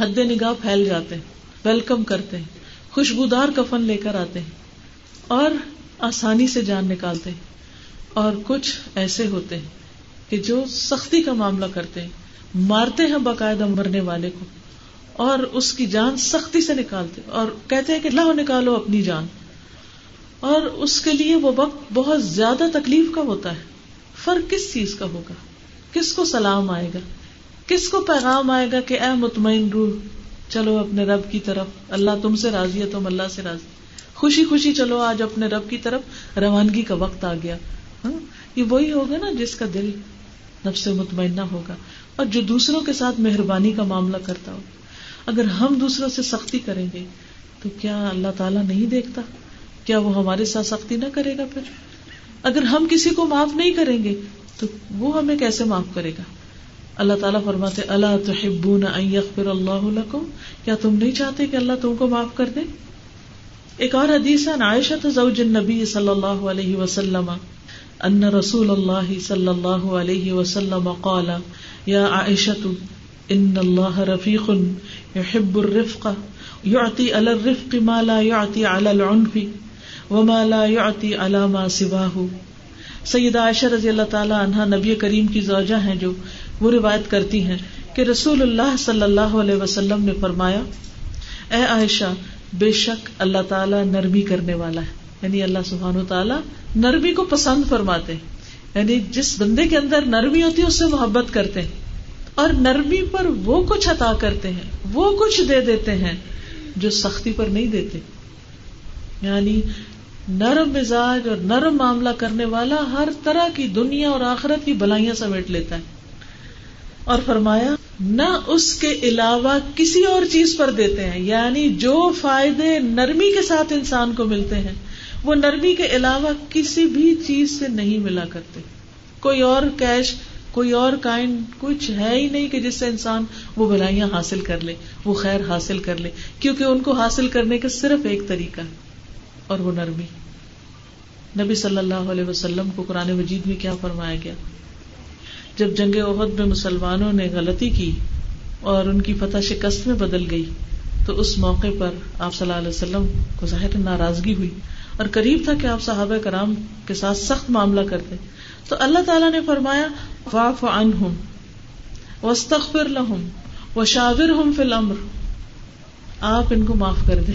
حد نگاہ پھیل جاتے ہیں, ویلکم کرتے ہیں, خوشبودار کفن لے کر آتے ہیں اور آسانی سے جان نکالتے ہیں. اور کچھ ایسے ہوتے ہیں کہ جو سختی کا معاملہ کرتے ہیں, مارتے ہیں باقاعدہ مرنے والے کو اور اس کی جان سختی سے نکالتے اور کہتے ہیں کہ لاؤ نکالو اپنی جان. اور اس کے لیے وہ وقت بہت زیادہ تکلیف کا ہوتا ہے. فرق کس چیز کا ہوگا؟ کس کو سلام آئے گا, کس کو پیغام آئے گا کہ اے مطمئن روح چلو اپنے رب کی طرف, اللہ تم سے راضی ہے, تم اللہ سے راضی, خوشی خوشی چلو آج اپنے رب کی طرف, روانگی کا وقت آ گیا. ہاں یہ وہی ہوگا نا جس کا دل نفس مطمئنہ ہوگا اور جو دوسروں کے ساتھ مہربانی کا معاملہ کرتا ہو. اگر ہم دوسروں سے سختی کریں گے تو کیا اللہ تعالیٰ نہیں دیکھتا؟ کیا وہ ہمارے ساتھ سختی نہ کرے گا؟ پھر اگر ہم کسی کو معاف نہیں کریں گے تو وہ ہمیں کیسے معاف کرے گا؟ اللہ تعالیٰ فرماتے الا تحبون ان یغفر اللہ لکم, کیا تم نہیں چاہتے کہ اللہ تم کو معاف کر دے؟ ایک اور حدیث ہے عائشہ زوج النبی صلی اللہ علیہ وسلم ان رسول اللہ صلی اللہ علیہ وسلم قال یا عائشہ ان اللہ رفیق یحب الرفق یعطی علی الرفق ما لا یعطی علی العنف وما لا یعطی علی ما سواہ. سیدہ عائشہ رضی اللہ تعالی عنہا نبی کریم کی زوجہ ہیں, جو وہ روایت کرتی ہیں کہ رسول اللہ صلی اللہ علیہ وسلم نے فرمایا اے عائشہ بے شک اللہ تعالی نرمی کرنے والا ہے. یعنی اللہ سبحانہ وتعالی نرمی کو پسند فرماتے ہیں, یعنی جس بندے کے اندر نرمی ہوتی ہے اس سے محبت کرتے ہیں اور نرمی پر وہ کچھ عطا کرتے ہیں, وہ کچھ دے دیتے ہیں جو سختی پر نہیں دیتے. یعنی نرم مزاج اور نرم معاملہ کرنے والا ہر طرح کی دنیا اور آخرت کی بلائیاں سمیٹ لیتا ہے. اور فرمایا نہ اس کے علاوہ کسی اور چیز پر دیتے ہیں, یعنی جو فائدے نرمی کے ساتھ انسان کو ملتے ہیں وہ نرمی کے علاوہ کسی بھی چیز سے نہیں ملا کرتے. کوئی اور کیش, کوئی اور کائنڈ کچھ ہے ہی نہیں کہ جس سے انسان وہ بھلائیاں حاصل کر لے, وہ خیر حاصل کر لے, کیونکہ ان کو حاصل کرنے کا صرف ایک طریقہ ہے اور وہ نرمی. نبی صلی اللہ علیہ وسلم کو قرآن مجید میں کیا فرمایا گیا؟ جب جنگ احد میں مسلمانوں نے غلطی کی اور ان کی فتح شکست میں بدل گئی تو اس موقع پر آپ صلی اللہ علیہ وسلم کو ظاہر ناراضگی ہوئی اور قریب تھا کہ آپ صحابہ کرام کے ساتھ سخت معاملہ کرتے. تو اللہ تعالیٰ نے فرمایا واعف عنہم واستغفر لہم وشاورہم فی الامر, آپ ان کو معاف کر دیں.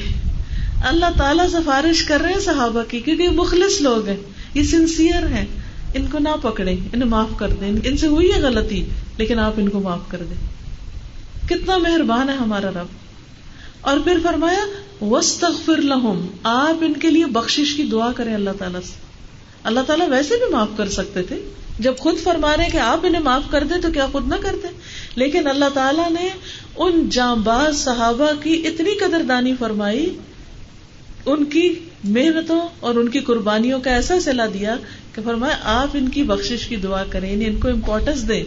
اللہ تعالیٰ سفارش کر رہے ہیں صحابہ کی, کیونکہ یہ مخلص لوگ ہیں, یہ سنسیئر ہیں, ان کو نہ پکڑیں, انہیں معاف کر دیں, ان سے ہوئی ہے غلطی لیکن آپ ان کو معاف کر دیں. کتنا مہربان ہے ہمارا رب. اور پھر فرمایا واستغفر لہم, آپ ان کے لیے بخشش کی دعا کریں اللہ تعالیٰ سے. اللہ تعالیٰ ویسے بھی معاف کر سکتے تھے, جب خود فرما رہے کہ آپ انہیں معاف کر دیں تو کیا خود نہ کرتے؟ لیکن اللہ تعالیٰ نے ان جانباز صحابہ کی اتنی قدردانی فرمائی, ان کی محنتوں اور ان کی قربانیوں کا ایسا صلہ دیا کہ فرمایا آپ ان کی بخشش کی دعا کریں, یعنی ان کو امپورٹنس دیں.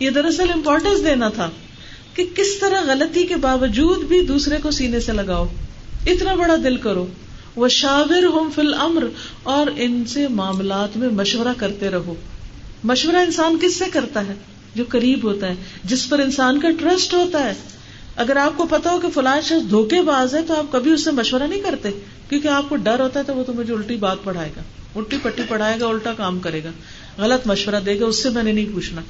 یہ دراصل امپورٹنس دینا تھا کہ کس طرح غلطی کے باوجود بھی دوسرے کو سینے سے لگاؤ, اتنا بڑا دل کرو. وشاورہم فی الامر, اور ان سے معاملات میں مشورہ کرتے رہو. مشورہ انسان کس سے کرتا ہے؟ جو قریب ہوتا ہے, جس پر انسان کا ٹرسٹ ہوتا ہے. اگر آپ کو پتا ہو کہ فلاں شخص دھوکے باز ہے تو آپ کبھی اس سے مشورہ نہیں کرتے, کیونکہ آپ کو ڈر ہوتا ہے تو وہ تو مجھے الٹی بات پڑھائے گا, الٹی پٹی پڑھائے گا, الٹا کام کرے گا, غلط مشورہ دے گا, اس سے میں نے نہیں پوچھنا.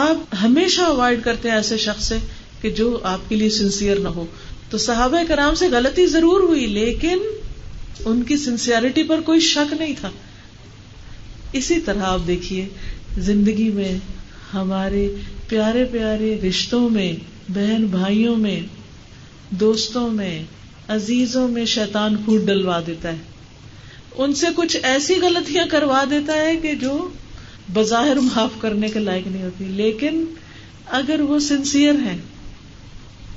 آپ ہمیشہ اوائڈ کرتے ہیں ایسے شخص سے کہ جو آپ کے لیے سنسیئر نہ ہو. تو صحابہ کرام سے غلطی ضرور ہوئی لیکن ان کی سنسیئرٹی پر کوئی شک نہیں تھا. اسی طرح آپ دیکھیے زندگی میں ہمارے پیارے پیارے رشتوں میں، بہن بھائیوں میں، دوستوں میں، عزیزوں میں شیطان پھوٹ ڈلوا دیتا ہے، ان سے کچھ ایسی غلطیاں کروا دیتا ہے کہ جو بظاہر معاف کرنے کے لائق نہیں ہوتی، لیکن اگر وہ سنسیئر ہیں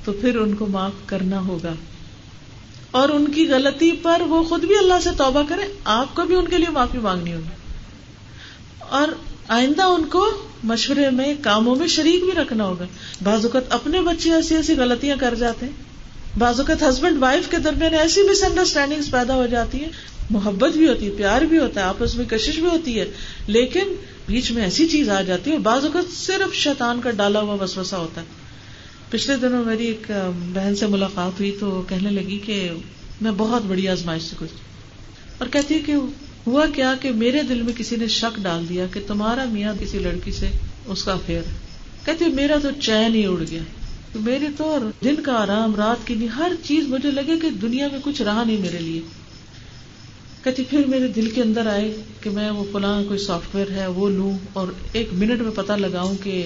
تو پھر ان کو معاف کرنا ہوگا، اور ان کی غلطی پر وہ خود بھی اللہ سے توبہ کریں، آپ کو بھی ان کے لیے معافی مانگنی ہوگی، اور آئندہ ان کو مشورے میں، کاموں میں شریک بھی رکھنا ہوگا. بعض اوقات اپنے بچے ایسی ایسی غلطیاں کر جاتے ہیں، بعض اوقات ہسبینڈ وائف کے درمیان ایسی مس انڈرسٹینڈنگز پیدا ہو جاتی ہیں، محبت بھی ہوتی ہے، پیار بھی ہوتا ہے، آپس میں کشش بھی ہوتی ہے، لیکن بیچ میں ایسی چیز آ جاتی ہے، بعض اوقات صرف شیطان کا ڈالا ہوا وسوسہ ہوتا ہے. پچھلے دنوں میری ایک بہن سے ملاقات ہوئی تو کہنے لگی کہ میں بہت بڑی آزمائش سے گزری، اور کہتی ہے کہ ہوا کیا کہ میرے دل میں کسی نے شک ڈال دیا کہ تمہارا میاں کسی لڑکی سے اس کا افیئر ہے. کہتی ہے میرا تو چین ہی اڑ گیا، تو میرے تو دن کا آرام، رات کی نہیں، ہر چیز مجھے لگے کہ دنیا میں کچھ رہا نہیں میرے لیے. کہتی پھر میرے دل کے اندر آئے کہ میں وہ فلاں کوئی سافٹ ویئر ہے وہ لوں اور ایک منٹ میں پتہ لگاؤں کہ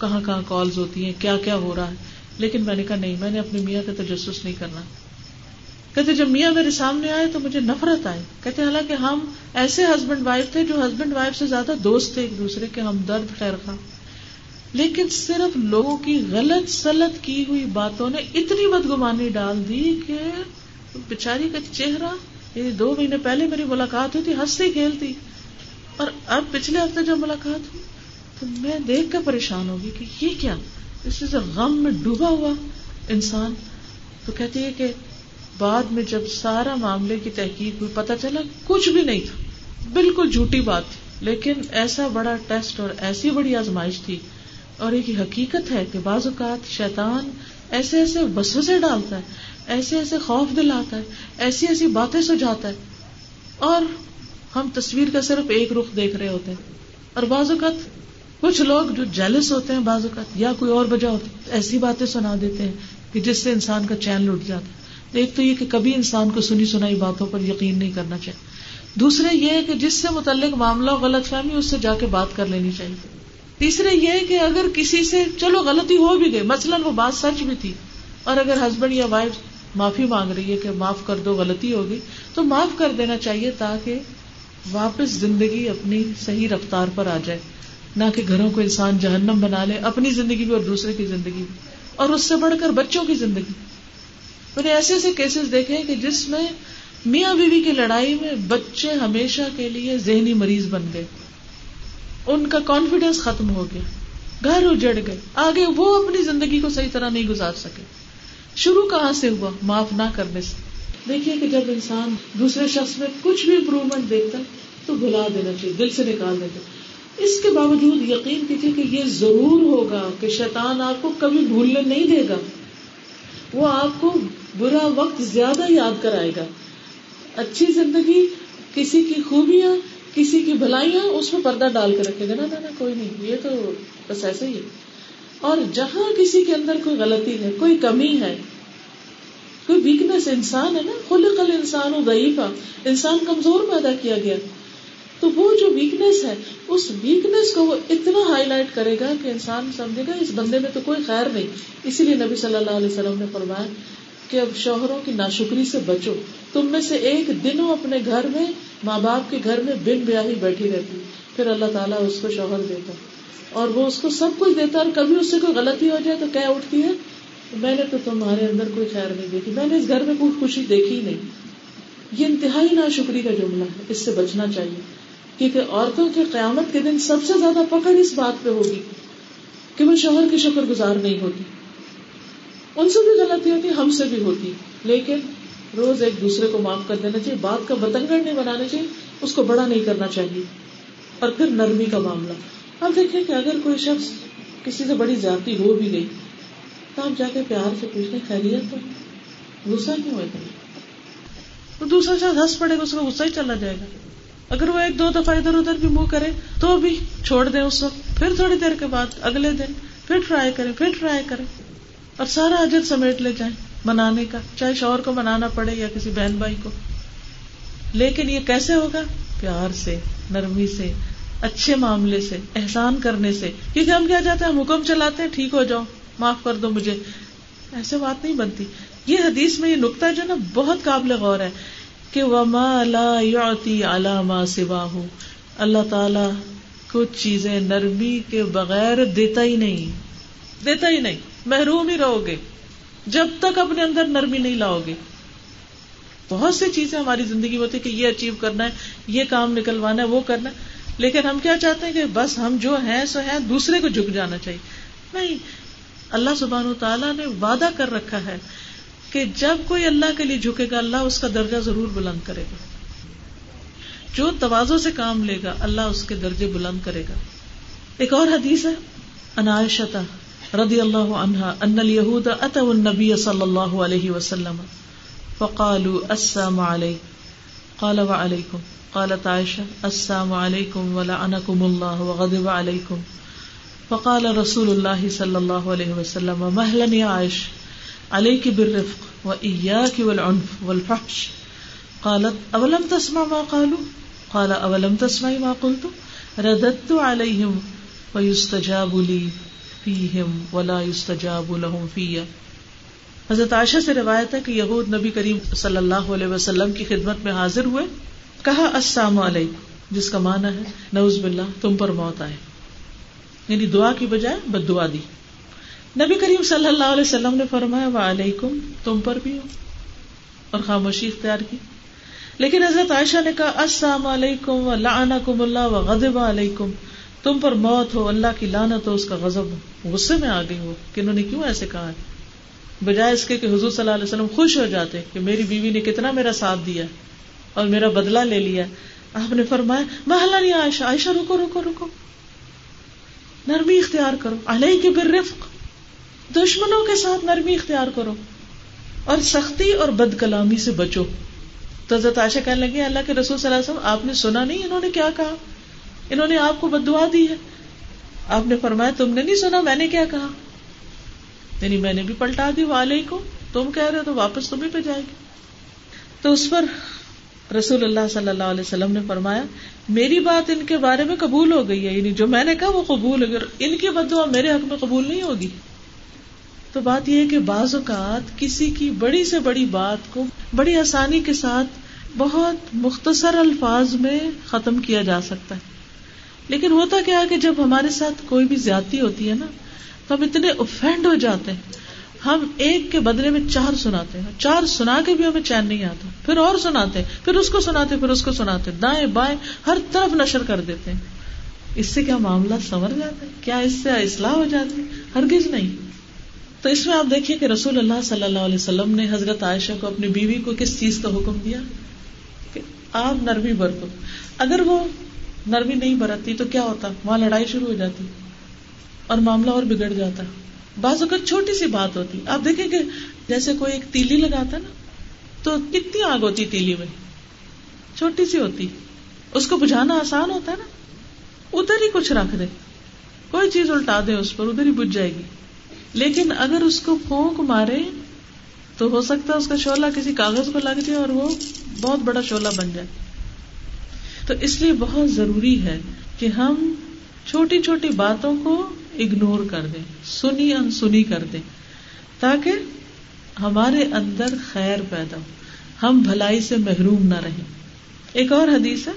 کہاں کہاں کالز ہوتی ہیں، کیا کیا ہو رہا ہے، لیکن میں نے کہا نہیں، میں نے اپنے میاں کا تجسس نہیں کرنا. کہتے جب میاں میرے سامنے آئے تو مجھے نفرت آئی. کہتے حالانکہ ہم ایسے ہسبینڈ وائف تھے جو ہسبینڈ وائف سے زیادہ دوست تھے، ایک دوسرے کے ہمدرد ٹھہر خواہ، لیکن صرف لوگوں کی غلط سلط کی ہوئی باتوں نے اتنی بدگمانی ڈال دی کہ بیچاری کا چہرہ، یعنی دو مہینے پہلے میری ملاقات ہوئی تھی، ہنستی کھیلتی، اور اب پچھلے ہفتے جب ملاقات ہوئی تو میں دیکھ کر پریشان ہوگی کہ یہ کیا، اس سے غم میں ڈوبا ہوا انسان. تو کہتی ہے کہ بعد میں جب سارا معاملے کی تحقیق ہوئی پتہ چلا کچھ بھی نہیں تھا، بالکل جھوٹی بات تھی، لیکن ایسا بڑا ٹیسٹ اور ایسی بڑی آزمائش تھی. اور ایک حقیقت ہے کہ بعض اوقات شیطان ایسے ایسے وسوسے ڈالتا ہے، ایسے ایسے خوف دلاتا ہے، ایسی ایسی باتیں سجاتا ہے، اور ہم تصویر کا صرف ایک رخ دیکھ رہے ہوتے ہیں. اور بعض اوقات کچھ لوگ جو جیلس ہوتے ہیں، بعض اوقات یا کوئی اور وجہ ہوتی ہے، ایسی باتیں سنا دیتے ہیں کہ جس سے انسان کا چین لٹ جاتا ہے. ایک تو یہ کہ کبھی انسان کو سنی سنائی باتوں پر یقین نہیں کرنا چاہیے. دوسرے یہ کہ جس سے متعلق معاملہ غلط فہمی، اس سے جا کے بات کر لینی چاہیے. تیسرے یہ کہ اگر کسی سے چلو غلطی ہو بھی گئی، مثلاً وہ بات سچ بھی تھی، اور اگر ہسبینڈ یا وائف معافی مانگ رہی ہے کہ معاف کر دو، غلطی ہو گئی، تو معاف کر دینا چاہیے تاکہ واپس زندگی اپنی صحیح رفتار پر آ جائے، نہ کہ گھروں کو انسان جہنم بنا لے، اپنی زندگی بھی اور دوسرے کی زندگی بھی، اور اس سے بڑھ کر بچوں کی زندگی. میں نے ایسے ایسے کیسز دیکھے کہ جس میں میاں بیوی کی لڑائی میں بچے ہمیشہ کے لیے ذہنی مریض بن گئے، ان کا کانفیڈینس ختم ہو گیا، گھر اجڑ گئے، آگے وہ اپنی زندگی کو صحیح طرح نہیں گزار سکے. شروع کہاں سے ہوا؟ معاف نہ کرنے سے. دیکھیے کہ جب انسان دوسرے شخص میں کچھ بھی امپروومنٹ دیکھتا تو بھلا دینا چاہیے، دل سے نکال دینا. اس کے باوجود یقین کیجیے کہ یہ ضرور ہوگا کہ شیطان آپ کو کبھی بھولنے نہیں دے گا، وہ آپ کو برا وقت زیادہ یاد کرائے گا. اچھی زندگی، کسی کی خوبیاں، کسی کی بھلائیاں، اس میں پردہ ڈال کے رکھے گا، نا نا کوئی نہیں، یہ تو بس ایسے ہی. اور جہاں کسی کے اندر کوئی غلطی ہے، کوئی کمی ہے، کوئی ویکنس، انسان ہے نا، خلق الانسان ضعیفا، انسان کمزور پیدا کیا گیا، تو وہ جو ویکنس ہے، اس ویکنس کو وہ اتنا ہائی لائٹ کرے گا کہ انسان سمجھے گا اس بندے میں تو کوئی خیر نہیں. اسی لیے نبی صلی اللہ علیہ وسلم نے فرمایا کہ اب شوہروں کی ناشکری سے بچو، تم میں سے ایک دنوں اپنے گھر میں، ماں باپ کے گھر میں بن بیاہی بیٹھی رہتی، پھر اللہ تعالیٰ اس کو شوہر دیتا اور وہ اس کو سب کچھ دیتا، اور کبھی اس سے کوئی غلطی ہو جائے تو کہہ اٹھتی ہے میں نے تو تمہارے اندر کوئی خیر نہیں دیکھی، میں نے اس گھر میں کوئی خوشی دیکھی ہی نہیں. یہ انتہائی ناشکری کا جملہ ہے، اس سے بچنا چاہیے، کیونکہ عورتوں کے قیامت کے دن سب سے زیادہ پکڑ اس بات پہ ہوگی کہ وہ شوہر کی شکر گزار نہیں ہوتی. ان سے بھی غلطی ہوتی، ہم سے بھی ہوتی، لیکن روز ایک دوسرے کو معاف کر دینا چاہیے، بات کا بتنگڑ نہیں بنانا چاہیے، اس کو بڑا نہیں کرنا چاہیے. اور پھر نرمی کا معاملہ، آپ دیکھیں کہ اگر کوئی شخص کسی سے بڑی زیادتی ہو بھی گئی تو آپ جا کے پیار سے پوچھیں خیریت ہے، غصہ کیوں ہے تمہیں؟ دوسرا شخص ہنس پڑے گا، اس کو غصہ ہی چلا جائے گا. اگر وہ ایک دو دفعہ ادھر ادھر بھی منہ کرے تو بھی چھوڑ دیں اس وقت، پھر تھوڑی دیر کے بعد اگلے دن پھر ٹرائی کریں، پھر ٹرائی کریں اور سارا اجر سمیٹ لے جائیں منانے کا، چاہے شوہر کو منانا پڑے یا کسی بہن بھائی کو. لیکن یہ کیسے ہوگا؟ پیار سے، نرمی سے، اچھے معاملے سے، احسان کرنے سے، کیونکہ ہم کیا چاہتے ہیں، ہم حکم چلاتے ہیں ٹھیک ہو جاؤ، معاف کر دو مجھے، ایسے بات نہیں بنتی. یہ حدیث میں یہ نکتہ جو نا بہت قابل غور ہے کہ وَمَا لَا يُعْتِي عَلَى مَا سِوَاهُ، اللہ تعالیٰ کچھ چیزیں نرمی کے بغیر دیتا ہی نہیں، دیتا ہی نہیں، محروم ہی رہو گے جب تک اپنے اندر نرمی نہیں لاؤ گے. بہت سی چیزیں ہماری زندگی میں ہوتی ہے کہ یہ اچیو کرنا ہے، یہ کام نکلوانا ہے، وہ کرنا ہے، لیکن ہم کیا چاہتے ہیں کہ بس ہم جو ہیں سو ہیں، دوسرے کو جھک جانا چاہیے. نہیں، اللہ سبحانہ وتعالیٰ نے وعدہ کر رکھا ہے کہ جب کوئی اللہ کے لیے جھکے گا، اللہ اس کا درجہ ضرور بلند کرے گا. جو تواضع سے کام لے گا، اللہ اس کے درجے بلند کرے گا. ایک اور حدیث ہے، عن عائشہ رضی اللہ عنہا ان الیہود اتوا النبی صلی اللہ علیہ وسلم فقالوا السلام علیکم قال وعلیکم، قالت عائشہ السلام علیکم ولعنکم اللہ وغضب علیکم، فقال رسول اللہ صلی اللہ علیہ وسلم مہلا یا عائشہ علیک بالرفق وإیاک والعنف والفحش، قالت اولم تسمع ما قالوا، قال اولم تسمعی ما قلت، رددت علیہم ویستجاب لی فیہم ولا یستجاب لہم فیہ. حضرت عائشہ سے روایت ہے کہ یہود نبی کریم صلی اللہ علیہ وسلم کی خدمت میں حاضر ہوئے، کہا السلام علیکم، جس کا معنی ہے نعوذ باللہ تم پر موت آئے، یعنی دعا کی بجائے بد دعا دی. نبی کریم صلی اللہ علیہ وسلم نے فرمایا وعلیکم، تم پر بھی ہو، اور خاموشی اختیار کی. لیکن حضرت عائشہ نے کہا السلام علیکم ولعنکم اللہ وغضب علیکم، تم پر موت ہو، اللہ کی لعنت ہو، اس کا غضب ہو، غصے میں آ گئی ہو کہ انہوں نے کیوں ایسے کہا، بجائے اس کے کہ حضور صلی اللہ علیہ وسلم خوش ہو جاتے کہ میری بیوی نے کتنا میرا ساتھ دیا اور میرا بدلہ لے لیا. آپ نے فرمایا مہلا یا عائشہ، عائشہ رکو رکو رکو، نرمی اختیار کرو، علیک بالرفق، دشمنوں کے ساتھ نرمی اختیار کرو، اور سختی اور بد کلامی سے بچو. تو حضرت عائشہ کہنے لگی اللہ کے رسول صلی اللہ علیہ وسلم، آپ نے سنا نہیں انہوں نے کیا کہا، انہوں نے آپ کو بد دعا دی ہے. آپ نے فرمایا تم نے نہیں سنا میں نے کیا کہا، یعنی میں نے بھی پلٹا دی وعلیکم، تم کہہ رہے ہو تو واپس تمہیں پہ جائے گی. تو اس پر رسول اللہ صلی اللہ علیہ وسلم نے فرمایا میری بات ان کے بارے میں قبول ہو گئی ہے، یعنی جو میں نے کہا وہ قبول ہو گئی، ان کی بد دعا میرے حق میں قبول نہیں ہوگی. تو بات یہ ہے کہ بعض اوقات کسی کی بڑی سے بڑی بات کو بڑی آسانی کے ساتھ بہت مختصر الفاظ میں ختم کیا جا سکتا ہے. لیکن ہوتا کیا ہے کہ جب ہمارے ساتھ کوئی بھی زیادتی ہوتی ہے نا، تو ہم اتنے افینڈ ہو جاتے ہیں، ہم ایک کے بدلے میں چار سناتے ہیں، چار سنا کے بھی ہمیں چین نہیں آتا، پھر اور سناتے ہیں، پھر اس کو سناتے ہیں، پھر اس کو سناتے ہیں، دائیں بائیں ہر طرف نشر کر دیتے ہیں. اس سے کیا معاملہ سنور جاتا ہے، کیا اس سے اصلاح ہو جاتی ہے؟ ہرگز نہیں. تو اس میں آپ دیکھیے کہ رسول اللہ صلی اللہ علیہ وسلم نے حضرت عائشہ کو اپنی بیوی کو کس چیز کا حکم دیا کہ آپ نرمی برتو. اگر وہ نرمی نہیں برتتی تو کیا ہوتا، وہاں لڑائی شروع ہو جاتی اور معاملہ اور بگڑ جاتا. بعض اوقات چھوٹی سی بات ہوتی، آپ دیکھیں کہ جیسے کوئی ایک تیلی لگاتا نا، تو کتنی آگ ہوتی تیلی میں، چھوٹی سی ہوتی، اس کو بجھانا آسان ہوتا ہے نا، ادھر ہی کچھ رکھ دے، کوئی چیز الٹا دے اس پر، ادھر ہی بجھ جائے گی. لیکن اگر اس کو پھونک مارے تو ہو سکتا ہے اس کا شعلہ کسی کاغذ کو لگ جائے اور وہ بہت بڑا شعلہ بن جائے. تو اس لیے بہت ضروری ہے کہ ہم چھوٹی چھوٹی باتوں کو اگنور کر دیں، سنی انسنی کر دیں، تاکہ ہمارے اندر خیر پیدا ہو، ہم بھلائی سے محروم نہ رہیں. ایک اور حدیث ہے،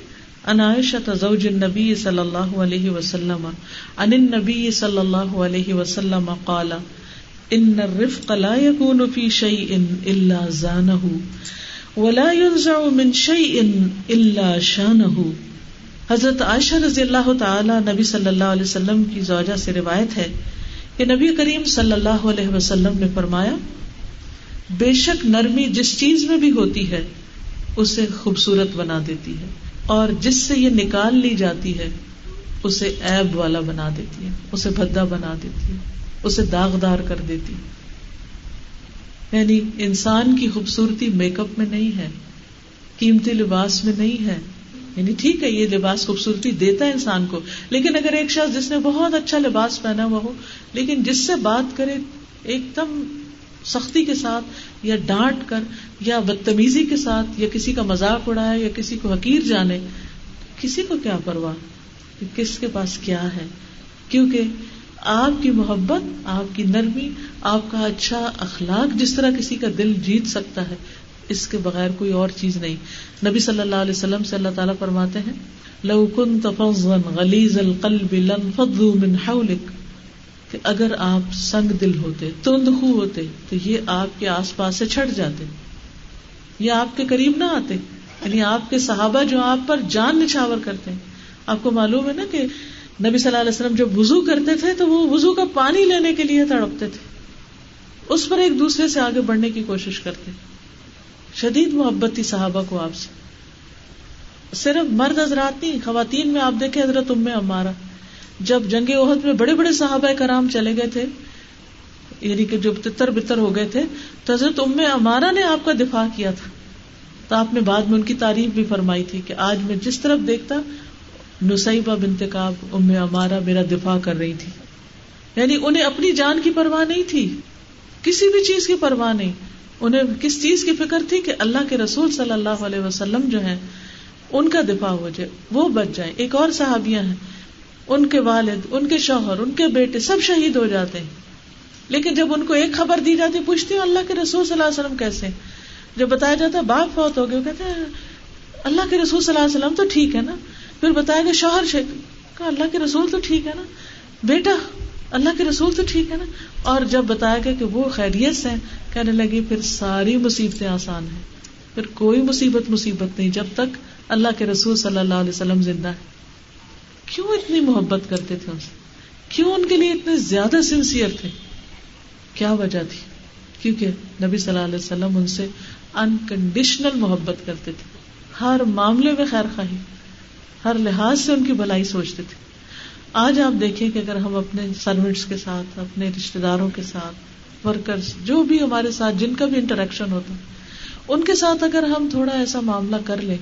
عن عائشة زوج النبی صلی اللہ علیہ وسلم عن النبی صلی اللہ علیہ وسلم قال ان الرفق لا يكون في شيء الا زانه ولا ينزع من شيء الا شانه. حضرت عائشہ رضی اللہ تعالی نبی صلی اللہ علیہ وسلم کی زوجہ سے روایت ہے کہ نبی کریم صلی اللہ علیہ وسلم نے فرمایا بے شک نرمی جس چیز میں بھی ہوتی ہے اسے خوبصورت بنا دیتی ہے، اور جس سے یہ نکال لی جاتی ہے اسے عیب والا بنا دیتی ہے، اسے بھدا بنا دیتی ہے، اسے داغدار کر دیتی ہے. یعنی انسان کی خوبصورتی میک اپ میں نہیں ہے، قیمتی لباس میں نہیں ہے. یعنی ٹھیک ہے یہ لباس خوبصورتی دیتا ہے انسان کو، لیکن اگر ایک شخص جس نے بہت اچھا لباس پہنا ہوا ہو، لیکن جس سے بات کرے ایک دم سختی کے ساتھ یا ڈانٹ کر یا بدتمیزی کے ساتھ یا کسی کا مذاق اڑائے یا کسی کو حقیر جانے، کسی کو کیا پرواہ، کہ کس کے پاس کیا ہے، کیونکہ آپ کی محبت، آپ کی نرمی، آپ کا اچھا اخلاق جس طرح کسی کا دل جیت سکتا ہے، اس کے بغیر کوئی اور چیز نہیں. نبی صلی اللہ علیہ وسلم سے اللہ تعالیٰ فرماتے ہیں، لو كنت فظا غليظ القلب لانفضوا من حولك، کہ اگر آپ سنگ دل ہوتے، تند خو ہوتے، تو یہ آپ کے آس پاس سے چھٹ جاتے، یہ آپ کے قریب نہ آتے. یعنی آپ کے صحابہ جو آپ پر جان نچھاور کرتے ہیں. آپ کو معلوم ہے نا کہ نبی صلی اللہ علیہ وسلم جب وضو کرتے تھے تو وہ وضو کا پانی لینے کے لیے تڑپتے تھے، اس پر ایک دوسرے سے آگے بڑھنے کی کوشش کرتے. شدید محبت تھی صحابہ کو آپ سے. صرف مرد حضرات نہیں، خواتین میں آپ دیکھیں حضرت ام عمارہ، جب جنگ احد میں بڑے بڑے صحابہ کرام چلے گئے تھے، یعنی کہ جب تتر بتر ہو گئے تھے، تو حضرت ام عمارہ نے آپ کا دفاع کیا تھا. تو آپ نے بعد میں ان کی تعریف بھی فرمائی تھی کہ آج میں جس طرف دیکھتا نسیبہ بنت کعب ام عمارہ میرا دفاع کر رہی تھی. یعنی انہیں اپنی جان کی پرواہ نہیں تھی، کسی بھی چیز کی پرواہ نہیں. انہیں کس چیز کی فکر تھی کہ اللہ کے رسول صلی اللہ علیہ وسلم جو ہیں ان کا دفاع ہو جائے، وہ بچ جائیں. ایک اور صحابیاں ہیں، ان کے والد، ان کے شوہر، ان کے بیٹے سب شہید ہو جاتے ہیں، لیکن جب ان کو ایک خبر دی جاتی، پوچھتے ہیں اللہ کے رسول صلی اللہ علیہ وسلم کیسے؟ جب بتایا جاتا ہے باپ فوت ہو گئے، کہتے ہیں اللہ کے رسول صلی اللہ علیہ وسلم تو ٹھیک ہے نا. پھر بتایا کہ شوہر شہید، کہا اللہ کے رسول تو ٹھیک ہے نا. بیٹا، اللہ کے رسول تو ٹھیک ہے نا. اور جب بتایا گیا کہ وہ خیریت سے، کہنے لگی پھر ساری مصیبتیں آسان ہیں، پھر کوئی مصیبت مصیبت نہیں جب تک اللہ کے رسول صلی اللہ علیہ وسلم زندہ ہے. کیوں اتنی محبت کرتے تھے ان سے؟ کیوں ان کے لیے اتنے زیادہ سنسیئر تھے؟ کیا وجہ تھی؟ کیونکہ نبی صلی اللہ علیہ وسلم ان سے انکنڈیشنل محبت کرتے تھے، ہر معاملے میں خیر خواہی، ہر لحاظ سے ان کی بھلائی سوچتے تھے. آج آپ دیکھیں کہ اگر ہم اپنے سروینٹس کے ساتھ، اپنے رشتے داروں کے ساتھ، ورکرز جو بھی ہمارے ساتھ جن کا بھی انٹریکشن ہوتا، ان کے ساتھ اگر ہم تھوڑا ایسا معاملہ کر لیں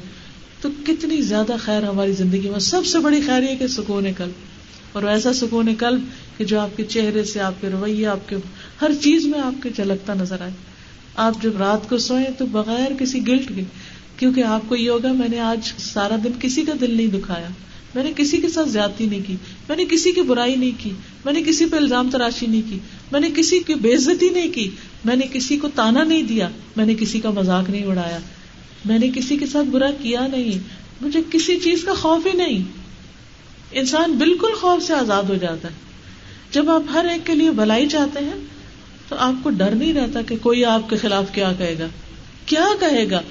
تو کتنی زیادہ خیر ہماری زندگی میں. سب سے بڑی خیر یہ کہ سکون قلب، اور ایسا سکون قلب کہ جو آپ کے چہرے سے، آپ کے رویے، آپ کے ہر چیز میں آپ کے جھلکتا نظر آئے. آپ جب رات کو سوئیں تو بغیر کسی گلٹ کے، کیونکہ آپ کو یہ ہوگا میں نے آج سارا دن کسی کا دل نہیں دکھایا، میں نے کسی کے ساتھ زیادتی نہیں کی، میں نے کسی کی برائی نہیں کی، میں نے کسی پہ الزام تراشی نہیں کی، میں نے کسی کی بے عزتی نہیں کی، میں نے کسی کو تانا نہیں دیا، میں نے کسی کا مذاق نہیں اڑایا، میں نے کسی کے ساتھ برا کیا نہیں، مجھے کسی چیز کا خوف ہی نہیں. انسان بالکل خوف سے آزاد ہو جاتا ہے. جب آپ ہر ایک کے لیے بھلائی چاہتے ہیں تو آپ کو ڈر نہیں رہتا کہ کوئی آپ کے خلاف کیا کہے گا، کیا کہے گا.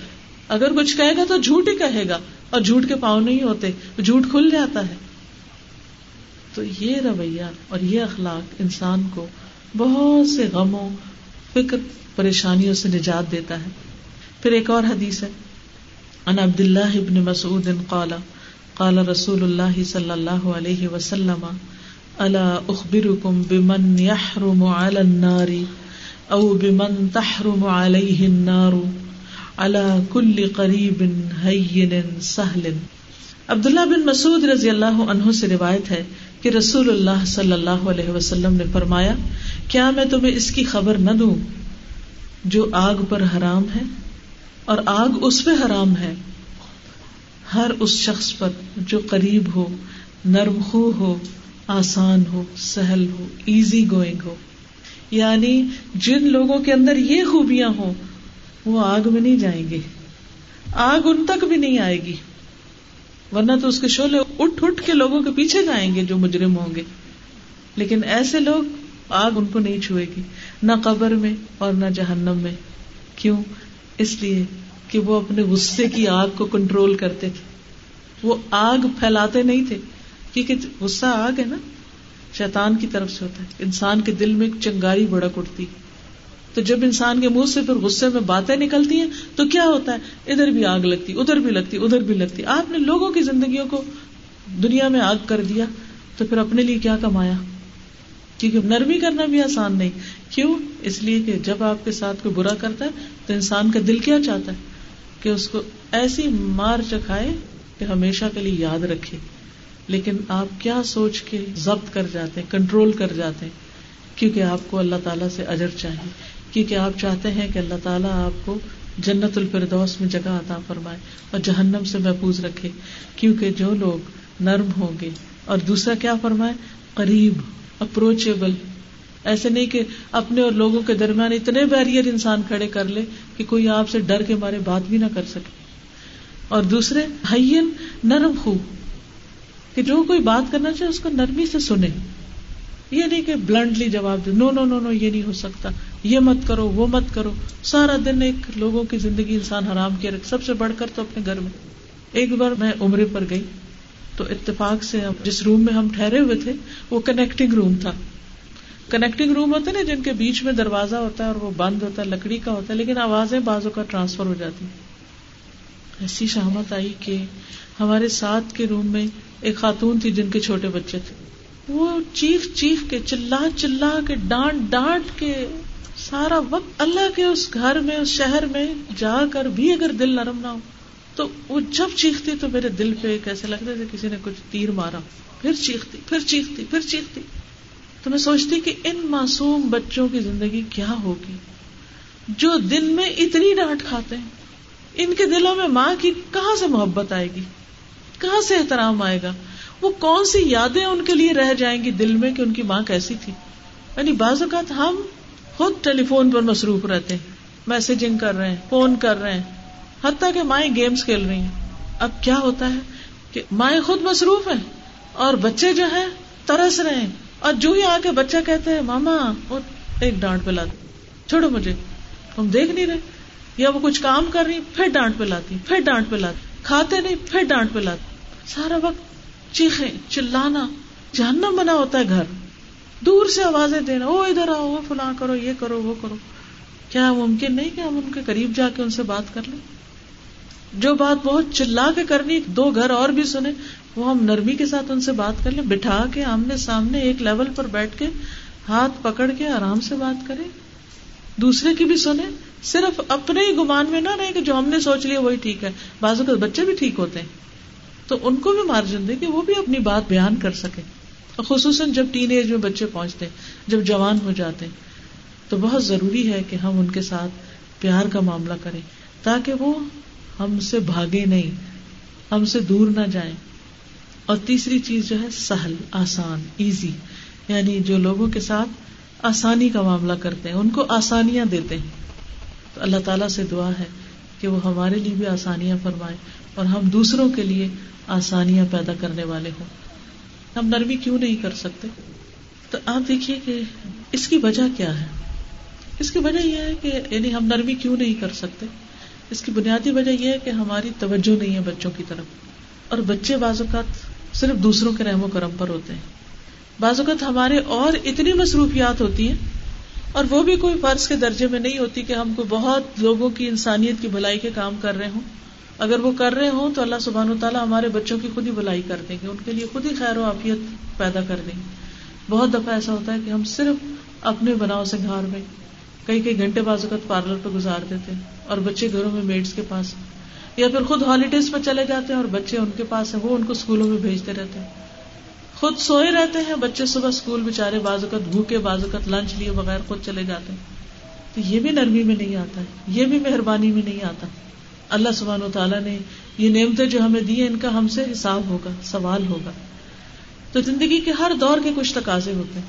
اگر کچھ کہے گا تو جھوٹ ہی کہے گا، اور جھوٹ کے پاؤں نہیں ہوتے، جھوٹ کھل جاتا ہے. تو یہ رویہ اور یہ اخلاق انسان کو بہت سے غموں، فکر، پریشانیوں سے نجات دیتا ہے. پھر ایک اور حدیث ہے، عن عبد اللہ ابن مسعود قال قال رسول اللہ صلی اللہ علیہ وسلم، الا اخبرکم بمن یحرم علی النار او بمن تحرم علیہ النار علی کل قریب ہین سہل. عبداللہ بن مسعود رضی اللہ عنہ سے روایت ہے کہ رسول اللہ صلی اللہ علیہ وسلم نے فرمایا، کیا میں تمہیں اس کی خبر نہ دوں جو آگ پر حرام ہے اور آگ اس پہ حرام ہے، ہر اس شخص پر جو قریب ہو، نرم خو ہو، آسان ہو، سہل ہو، ایزی گوئنگ ہو. یعنی جن لوگوں کے اندر یہ خوبیاں ہوں وہ آگ میں نہیں جائیں گے، آگ ان تک بھی نہیں آئے گی، ورنہ تو اس کے شعلے اٹھ اٹھ کے لوگوں کے پیچھے جائیں گے جو مجرم ہوں گے. لیکن ایسے لوگ آگ ان کو نہیں چھوئے گی، نہ قبر میں اور نہ جہنم میں. کیوں؟ اس لیے کہ وہ اپنے غصے کی آگ کو کنٹرول کرتے تھے، وہ آگ پھیلاتے نہیں تھے، کیونکہ غصہ آگ ہے نا، شیطان کی طرف سے ہوتا ہے. انسان کے دل میں ایک چنگاری بڑک اٹھتی، تو جب انسان کے منہ سے پھر غصے میں باتیں نکلتی ہیں تو کیا ہوتا ہے، ادھر بھی آگ لگتی، ادھر بھی لگتی، ادھر بھی لگتی. آپ نے لوگوں کی زندگیوں کو دنیا میں آگ کر دیا تو پھر اپنے لیے کیا کمایا، کیونکہ نرمی کرنا بھی آسان نہیں. کیوں؟ اس لیے کہ جب آپ کے ساتھ کوئی برا کرتا ہے تو انسان کا دل کیا چاہتا ہے کہ اس کو ایسی مار چکھائے کہ ہمیشہ کے لیے یاد رکھے. لیکن آپ کیا سوچ کے ضبط کر جاتے ہیں، کنٹرول کر جاتے ہیں، کیونکہ آپ کو اللہ تعالیٰ سے اجر چاہیے، کیونکہ آپ چاہتے ہیں کہ اللہ تعالیٰ آپ کو جنت الفردوس میں جگہ عطا فرمائے اور جہنم سے محفوظ رکھے. کیونکہ جو لوگ نرم ہوں گے. اور دوسرا کیا فرمائے؟ قریب، اپروچیبل. ایسے نہیں کہ اپنے اور لوگوں کے درمیان اتنے بیریئر انسان کھڑے کر لے کہ کوئی آپ سے ڈر کے مارے بات بھی نہ کر سکے. اور دوسرے ہین، نرم خو، کہ جو کوئی بات کرنا چاہے اس کو نرمی سے سنے. یہ نہیں کہ بلنٹلی جواب دے، نو نو نو نو یہ نہیں ہو سکتا، یہ مت کرو، وہ مت کرو. سارا دن ایک لوگوں کی زندگی انسان حرام کیا رکھ. سب سے بڑھ کر تو اپنے گھر میں. ایک بار میں عمرے پر گئی تو اتفاق سے جس روم میں ہم ٹھہرے ہوئے تھے وہ کنیکٹنگ روم تھا. کنیکٹنگ روم ہوتے نا جن کے بیچ میں دروازہ ہوتا ہے اور وہ بند ہوتا ہے، لکڑی کا ہوتا ہے، لیکن آوازیں بازوں کا ٹرانسفر ہو جاتی. ایسی شہامت آئی کہ ہمارے ساتھ کے روم میں ایک خاتون تھی جن کے چھوٹے بچے تھے. وہ چیخ چیخ کے، چلا چلا کے، ڈانٹ ڈانٹ کے سارا وقت اللہ کے اس گھر میں، اس شہر میں جا کر بھی اگر دل نرم نہ ہو تو وہ جب چیختی تو میرے دل پہ ایسے لگتا تھا کسی نے کچھ تیر مارا. پھر چیختی پھر چیختی پھر چیختی. تو میں سوچتی کہ ان معصوم بچوں کی زندگی کیا ہوگی جو دن میں اتنی ڈانٹ کھاتے ہیں. ان کے دلوں میں ماں کی کہاں سے محبت آئے گی، کہاں سے احترام آئے گا، وہ کون سی یادیں ان کے لیے رہ جائیں گی دل میں کہ ان کی ماں کیسی تھی. یعنی بعض اوقات ہم خود ٹیلی فون پر مصروف رہتے ہیں، میسجنگ کر رہے ہیں، فون کر رہے ہیں، حتیٰ کہ مائیں گیمز کھیل رہی ہیں. اب کیا ہوتا ہے کہ مائیں خود مصروف ہیں اور بچے جو ہیں ترس رہے ہیں، اور جو ہی آ کے بچہ کہتے ہیں ماما، وہ ایک ڈانٹ پہ لاتی، چھوڑو مجھے، ہم دیکھ نہیں رہے. یا وہ کچھ کام کر رہی، پھر ڈانٹ پہ لاتی، پھر ڈانٹ پہ لاتی، کھاتے نہیں پھر ڈانٹ پہ لاتی. سارا وقت چیخیں، چلانا. جہنم بنا ہوتا ہے گھر. دور سے آوازیں دینا، او ادھر آؤ، وہ فلاں کرو، یہ کرو، وہ کرو. کیا ممکن نہیں کہ ہم ان کے قریب جا کے ان سے بات کر لیں؟ جو بات بہت چلا کے کرنی دو گھر اور بھی سنیں، وہ ہم نرمی کے ساتھ ان سے بات کر لیں، بٹھا کے آمنے سامنے ایک لیول پر بیٹھ کے ہاتھ پکڑ کے آرام سے بات کریں. دوسرے کی بھی سنیں، صرف اپنے ہی گمان میں نہ رہے کہ جو ہم نے سوچ لیا وہی ٹھیک ہے. بعض اوقات بچے بھی ٹھیک ہوتے ہیں تو ان کو بھی مارجن دیں کہ وہ بھی اپنی بات بیان کر سکیں. خصوصاً جب ٹین ایج میں بچے پہنچتے ہیں، جب جوان ہو جاتے ہیں، تو بہت ضروری ہے کہ ہم ان کے ساتھ پیار کا معاملہ کریں تاکہ وہ ہم سے بھاگے نہیں، ہم سے دور نہ جائیں. اور تیسری چیز جو ہے سہل، آسان، ایزی، یعنی جو لوگوں کے ساتھ آسانی کا معاملہ کرتے ہیں، ان کو آسانیاں دیتے ہیں. تو اللہ تعالیٰ سے دعا ہے کہ وہ ہمارے لیے بھی آسانیاں فرمائے اور ہم دوسروں کے لیے آسانیاں پیدا کرنے والے ہوں. ہم نرمی کیوں نہیں کر سکتے؟ تو آپ دیکھیے کہ اس کی وجہ کیا ہے. اس کی وجہ یہ ہے کہ یعنی ہم نرمی کیوں نہیں کر سکتے، اس کی بنیادی وجہ یہ ہے کہ ہماری توجہ نہیں ہے بچوں کی طرف. اور بچے بعض اوقات صرف دوسروں کے رحم و کرم پر ہوتے ہیں. بعض اوقات ہمارے اور اتنی مصروفیات ہوتی ہیں، اور وہ بھی کوئی فرض کے درجے میں نہیں ہوتی کہ ہم کو بہت لوگوں کی انسانیت کی بھلائی کے کام کر رہے ہوں. اگر وہ کر رہے ہوں تو اللہ سبحانہ و تعالیٰ ہمارے بچوں کی خود ہی بھلائی کر دیں گے، ان کے لیے خود ہی خیر و عافیت پیدا کر دیں گے. بہت دفعہ ایسا ہوتا ہے کہ ہم صرف اپنے بناؤ سنگھار میں کئی کئی گھنٹے بعض اوقات پارلر پہ گزار دیتے ہیں اور بچے گھروں میں میڈس کے پاس، یا پھر خود ہالیڈیز پہ چلے جاتے ہیں اور بچے ان کے پاس ہیں، وہ ان کو اسکولوں میں بھیجتے رہتے ہیں. خود سوئے رہتے ہیں بچے، صبح اسکول بےچارے بعض اوقات بھوکے، بعض اوقات لنچ لیے بغیر خود چلے جاتے ہیں. تو یہ بھی نرمی میں نہیں آتا ہے، یہ بھی مہربانی میں نہیں آتا. اللہ سبحانہ و تعالیٰ نے یہ نعمتیں جو ہمیں دی ہیں، ان کا ہم سے حساب ہوگا، سوال ہوگا. تو زندگی کے ہر دور کے کچھ تقاضے ہوتے ہیں.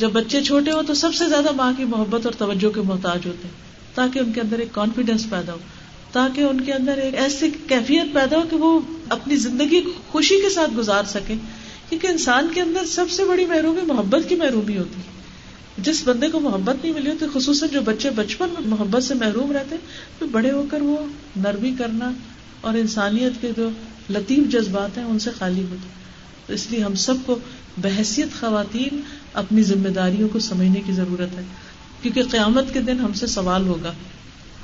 جب بچے چھوٹے ہوں تو سب سے زیادہ ماں کی محبت اور توجہ کے محتاج ہوتے ہیں، تاکہ ان کے اندر ایک کانفیڈینس پیدا ہو، تاکہ ان کے اندر ایک ایسی کیفیت پیدا ہو کہ وہ اپنی زندگی خوشی کے ساتھ گزار سکیں. کیونکہ انسان کے اندر سب سے بڑی محرومی محبت کی محرومی ہوتی ہے. جس بندے کو محبت نہیں ملی ہوتی، خصوصاً جو بچے بچپن میں محبت سے محروم رہتے ہیں، تو بڑے ہو کر وہ نرمی کرنا اور انسانیت کے جو لطیف جذبات ہیں ان سے خالی ہوتے. تو اس لیے ہم سب کو بحیثیت خواتین اپنی ذمہ داریوں کو سمجھنے کی ضرورت ہے، کیونکہ قیامت کے دن ہم سے سوال ہوگا.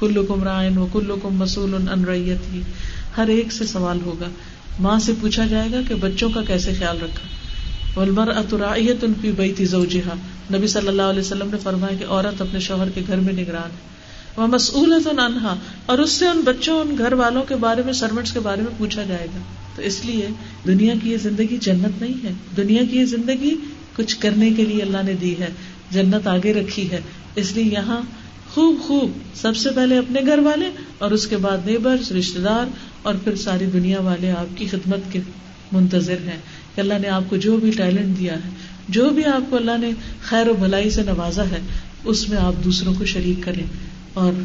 کلکم راعٍ وکلکم مسئول عن رعیتہ، ہر ایک سے سوال ہوگا. ماں سے پوچھا جائے گا کہ بچوں کا کیسے خیال رکھا. والمرأة راعیۃ فی بیت زوجہا، نبی صلی اللہ علیہ وسلم نے فرمایا کہ عورت اپنے شوہر کے گھر میں نگران ہے. ومسئولۃ عنہا، اور اس سے ان بچوں، ان گھر والوں کے بارے میں، سرونٹس کے بارے میں پوچھا جائے گا. تو اس لیے دنیا کی یہ زندگی جنت نہیں ہے. دنیا کی یہ زندگی کچھ کرنے کے لیے اللہ نے دی ہے، جنت آگے رکھی ہے. اس لیے یہاں خوب خوب سب سے پہلے اپنے گھر والے، اور اس کے بعد نیبرز، رشتے دار، اور پھر ساری دنیا والے آپ کی خدمت کے منتظر ہیں کہ اللہ نے آپ کو جو بھی ٹیلنٹ دیا ہے، جو بھی آپ کو اللہ نے خیر و بھلائی سے نوازا ہے، اس میں آپ دوسروں کو شریک کریں اور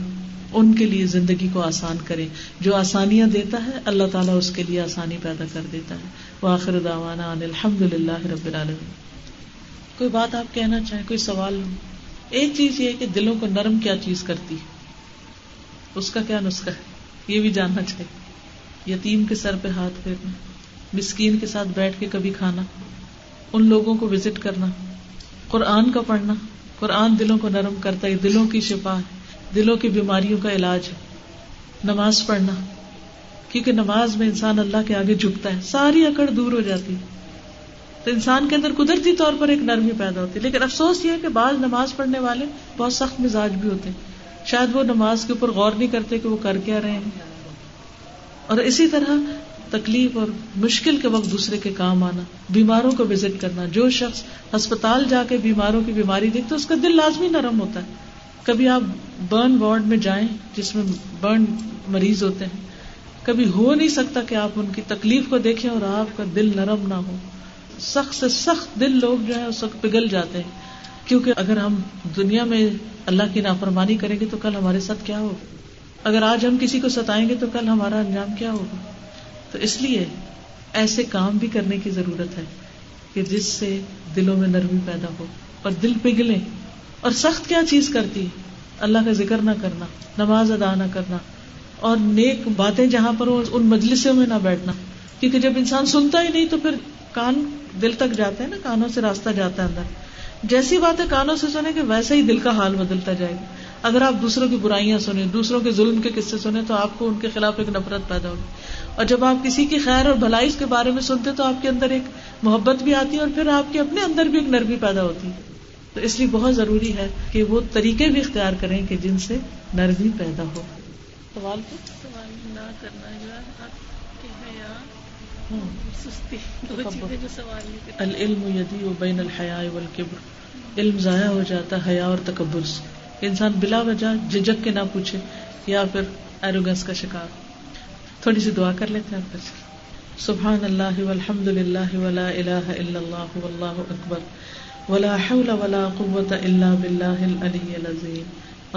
ان کے لیے زندگی کو آسان کریں. جو آسانیاں دیتا ہے اللہ تعالیٰ اس کے لیے آسانی پیدا کر دیتا ہے. وآخر دعوانا ان الحمدللہ رب العالمین. کوئی بات آپ کہنا چاہیں، کوئی سوال ہو؟ ایک چیز یہ کہ دلوں کو نرم کیا چیز کرتی ہے، اس کا کیا نسخہ ہے، یہ بھی جاننا چاہیے. یتیم کے سر پہ ہاتھ پھیرنا، مسکین کے ساتھ بیٹھ کے کبھی کھانا، ان لوگوں کو وزٹ کرنا، قرآن کا پڑھنا. قرآن دلوں کو نرم کرتا ہے، دلوں کی شفا ہے، دلوں کی بیماریوں کا علاج ہے. نماز پڑھنا، کیونکہ نماز میں انسان اللہ کے آگے جھکتا ہے، ساری اکڑ دور ہو جاتی ہے، تو انسان کے اندر قدرتی طور پر ایک نرمی پیدا ہوتی ہے. لیکن افسوس یہ ہے کہ بعض نماز پڑھنے والے بہت سخت مزاج بھی ہوتے ہیں، شاید وہ نماز کے اوپر غور نہیں کرتے کہ وہ کر کیا رہے ہیں. اور اسی طرح تکلیف اور مشکل کے وقت دوسرے کے کام آنا، بیماروں کو وزٹ کرنا. جو شخص ہسپتال جا کے بیماروں کی بیماری دیکھتا ہے اس کا دل لازمی نرم ہوتا ہے. کبھی آپ برن وارڈ میں جائیں جس میں برن مریض ہوتے ہیں، کبھی ہو نہیں سکتا کہ آپ ان کی تکلیف کو دیکھیں اور آپ کا دل نرم نہ ہو. سخت سے سخت دل لوگ جو ہے اس وقت پگھل جاتے ہیں، کیونکہ اگر ہم دنیا میں اللہ کی نافرمانی کریں گے تو کل ہمارے ساتھ کیا ہوگا، اگر آج ہم کسی کو ستائیں گے تو کل ہمارا انجام کیا ہوگا. تو اس لیے ایسے کام بھی کرنے کی ضرورت ہے کہ جس سے دلوں میں نرمی پیدا ہو اور دل پگھلیں. اور سخت کیا چیز کرتی ہے، اللہ کا ذکر نہ کرنا، نماز ادا نہ کرنا، اور نیک باتیں جہاں پر ہو ان مجلسوں میں نہ بیٹھنا. کیونکہ جب انسان سنتا ہی نہیں تو پھر کان دل تک جاتے ہیں نا، کانوں سے راستہ جاتا ہے اندر. جیسی باتیں کانوں سے سنیں کہ ویسا ہی دل کا حال بدلتا جائے گا. اگر آپ دوسروں کی برائیاں سنیں، دوسروں کے ظلم کے قصے سنیں تو آپ کو ان کے خلاف ایک نفرت پیدا ہوگی. اور جب آپ کسی کی خیر اور بھلائی کے بارے میں سنتے تو آپ کے اندر ایک محبت بھی آتی ہے، اور پھر آپ کے اپنے اندر بھی ایک نرمی پیدا ہوتی ہے. تو اس لیے بہت ضروری ہے کہ وہ طریقے بھی اختیار کریں کہ جن سے نرمی پیدا ہو. سوال نہ کرنا، سستی، دو چیزیں جو سوال نہیں کرتے. العلم یضیع بین الحیاء والکبر، علم ضائع ہو جاتا ہے حیا اور تکبر سے. انسان بلا وجہ جھجک کے نہ پوچھے یا پھر ایروگنس کا شکار. تھوڑی سی دعا کر لیتے ہیں. پھر سبحان اللہ والحمد للہ ولا الہ الا اللہ واللہ اکبر ولا حول ولا قوة الا باللہ العلی العظیم.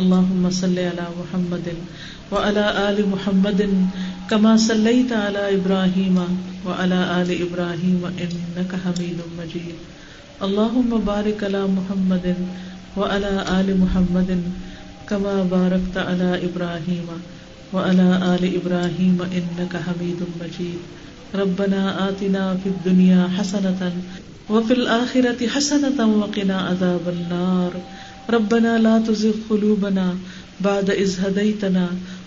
اللهم صل على محمد وعلى آل محمد كما صليت على إبراهيم وعلى آل إبراهيم إنك حميد مجيد. اللهم بارك على محمد وعلى آل محمد كما باركت على إبراهيم وعلى آل إبراهيم إنك حميد مجيد. ربنا آتنا في الدنيا حسنة وفي الآخرة حسنة وقنا عذاب النار. ربنا لا تزغ قلوبنا بعد إذ هديتنا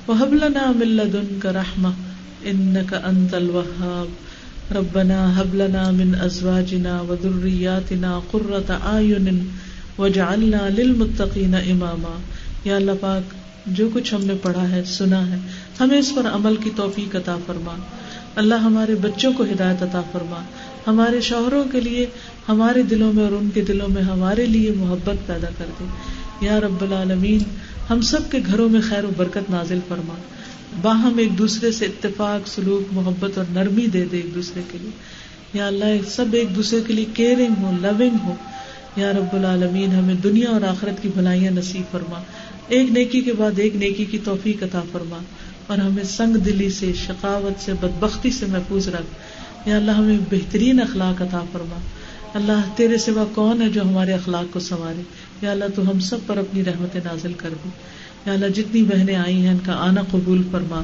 وهب لنا من لدنك رحمة إنك أنت الوهاب. ربنا هب لنا من أزواجنا وذرياتنا قرة أعين واجعلنا للمتقين إماما. یا اللہ پاک، جو کچھ ہم نے پڑھا ہے، سنا ہے، ہمیں اس پر عمل کی توفیق عطا فرما. اللہ ہمارے بچوں کو ہدایت عطا فرما، ہمارے شوہروں کے لیے ہمارے دلوں میں اور ان کے دلوں میں ہمارے لیے محبت پیدا کر دے. یا رب العالمین، ہم سب کے گھروں میں خیر و برکت نازل فرما، باہم ایک دوسرے سے اتفاق، سلوک، محبت اور نرمی دے دے ایک دوسرے کے لیے. یا اللہ، سب ایک دوسرے کے لیے کیئرنگ ہو، لونگ ہو. یا رب العالمین، ہمیں دنیا اور آخرت کی بھلائیاں نصیب فرما، ایک نیکی کے بعد ایک نیکی کی توفیق عطا فرما، اور ہمیں سنگ دلی سے، شقاوت سے، بدبختی سے محفوظ رکھ. یا اللہ، ہمیں بہترین اخلاق عطا فرما. اللہ، تیرے سوا کون ہے جو ہمارے اخلاق کو سنوارے. یا اللہ، تو ہم سب پر اپنی رحمت نازل کر دے. یا اللہ، جتنی بہنیں آئی ہیں ان کا آنا قبول فرما،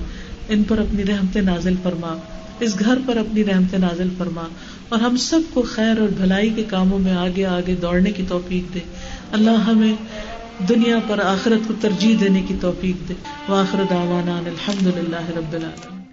ان پر اپنی رحمت نازل فرما، اس گھر پر اپنی رحمت نازل فرما، اور ہم سب کو خیر اور بھلائی کے کاموں میں آگے آگے دوڑنے کی توفیق دے. اللہ، ہمیں دنیا پر آخرت کو ترجیح دینے کی توفیق دے. وآخر دعوانا الحمدللہ رب العالمین.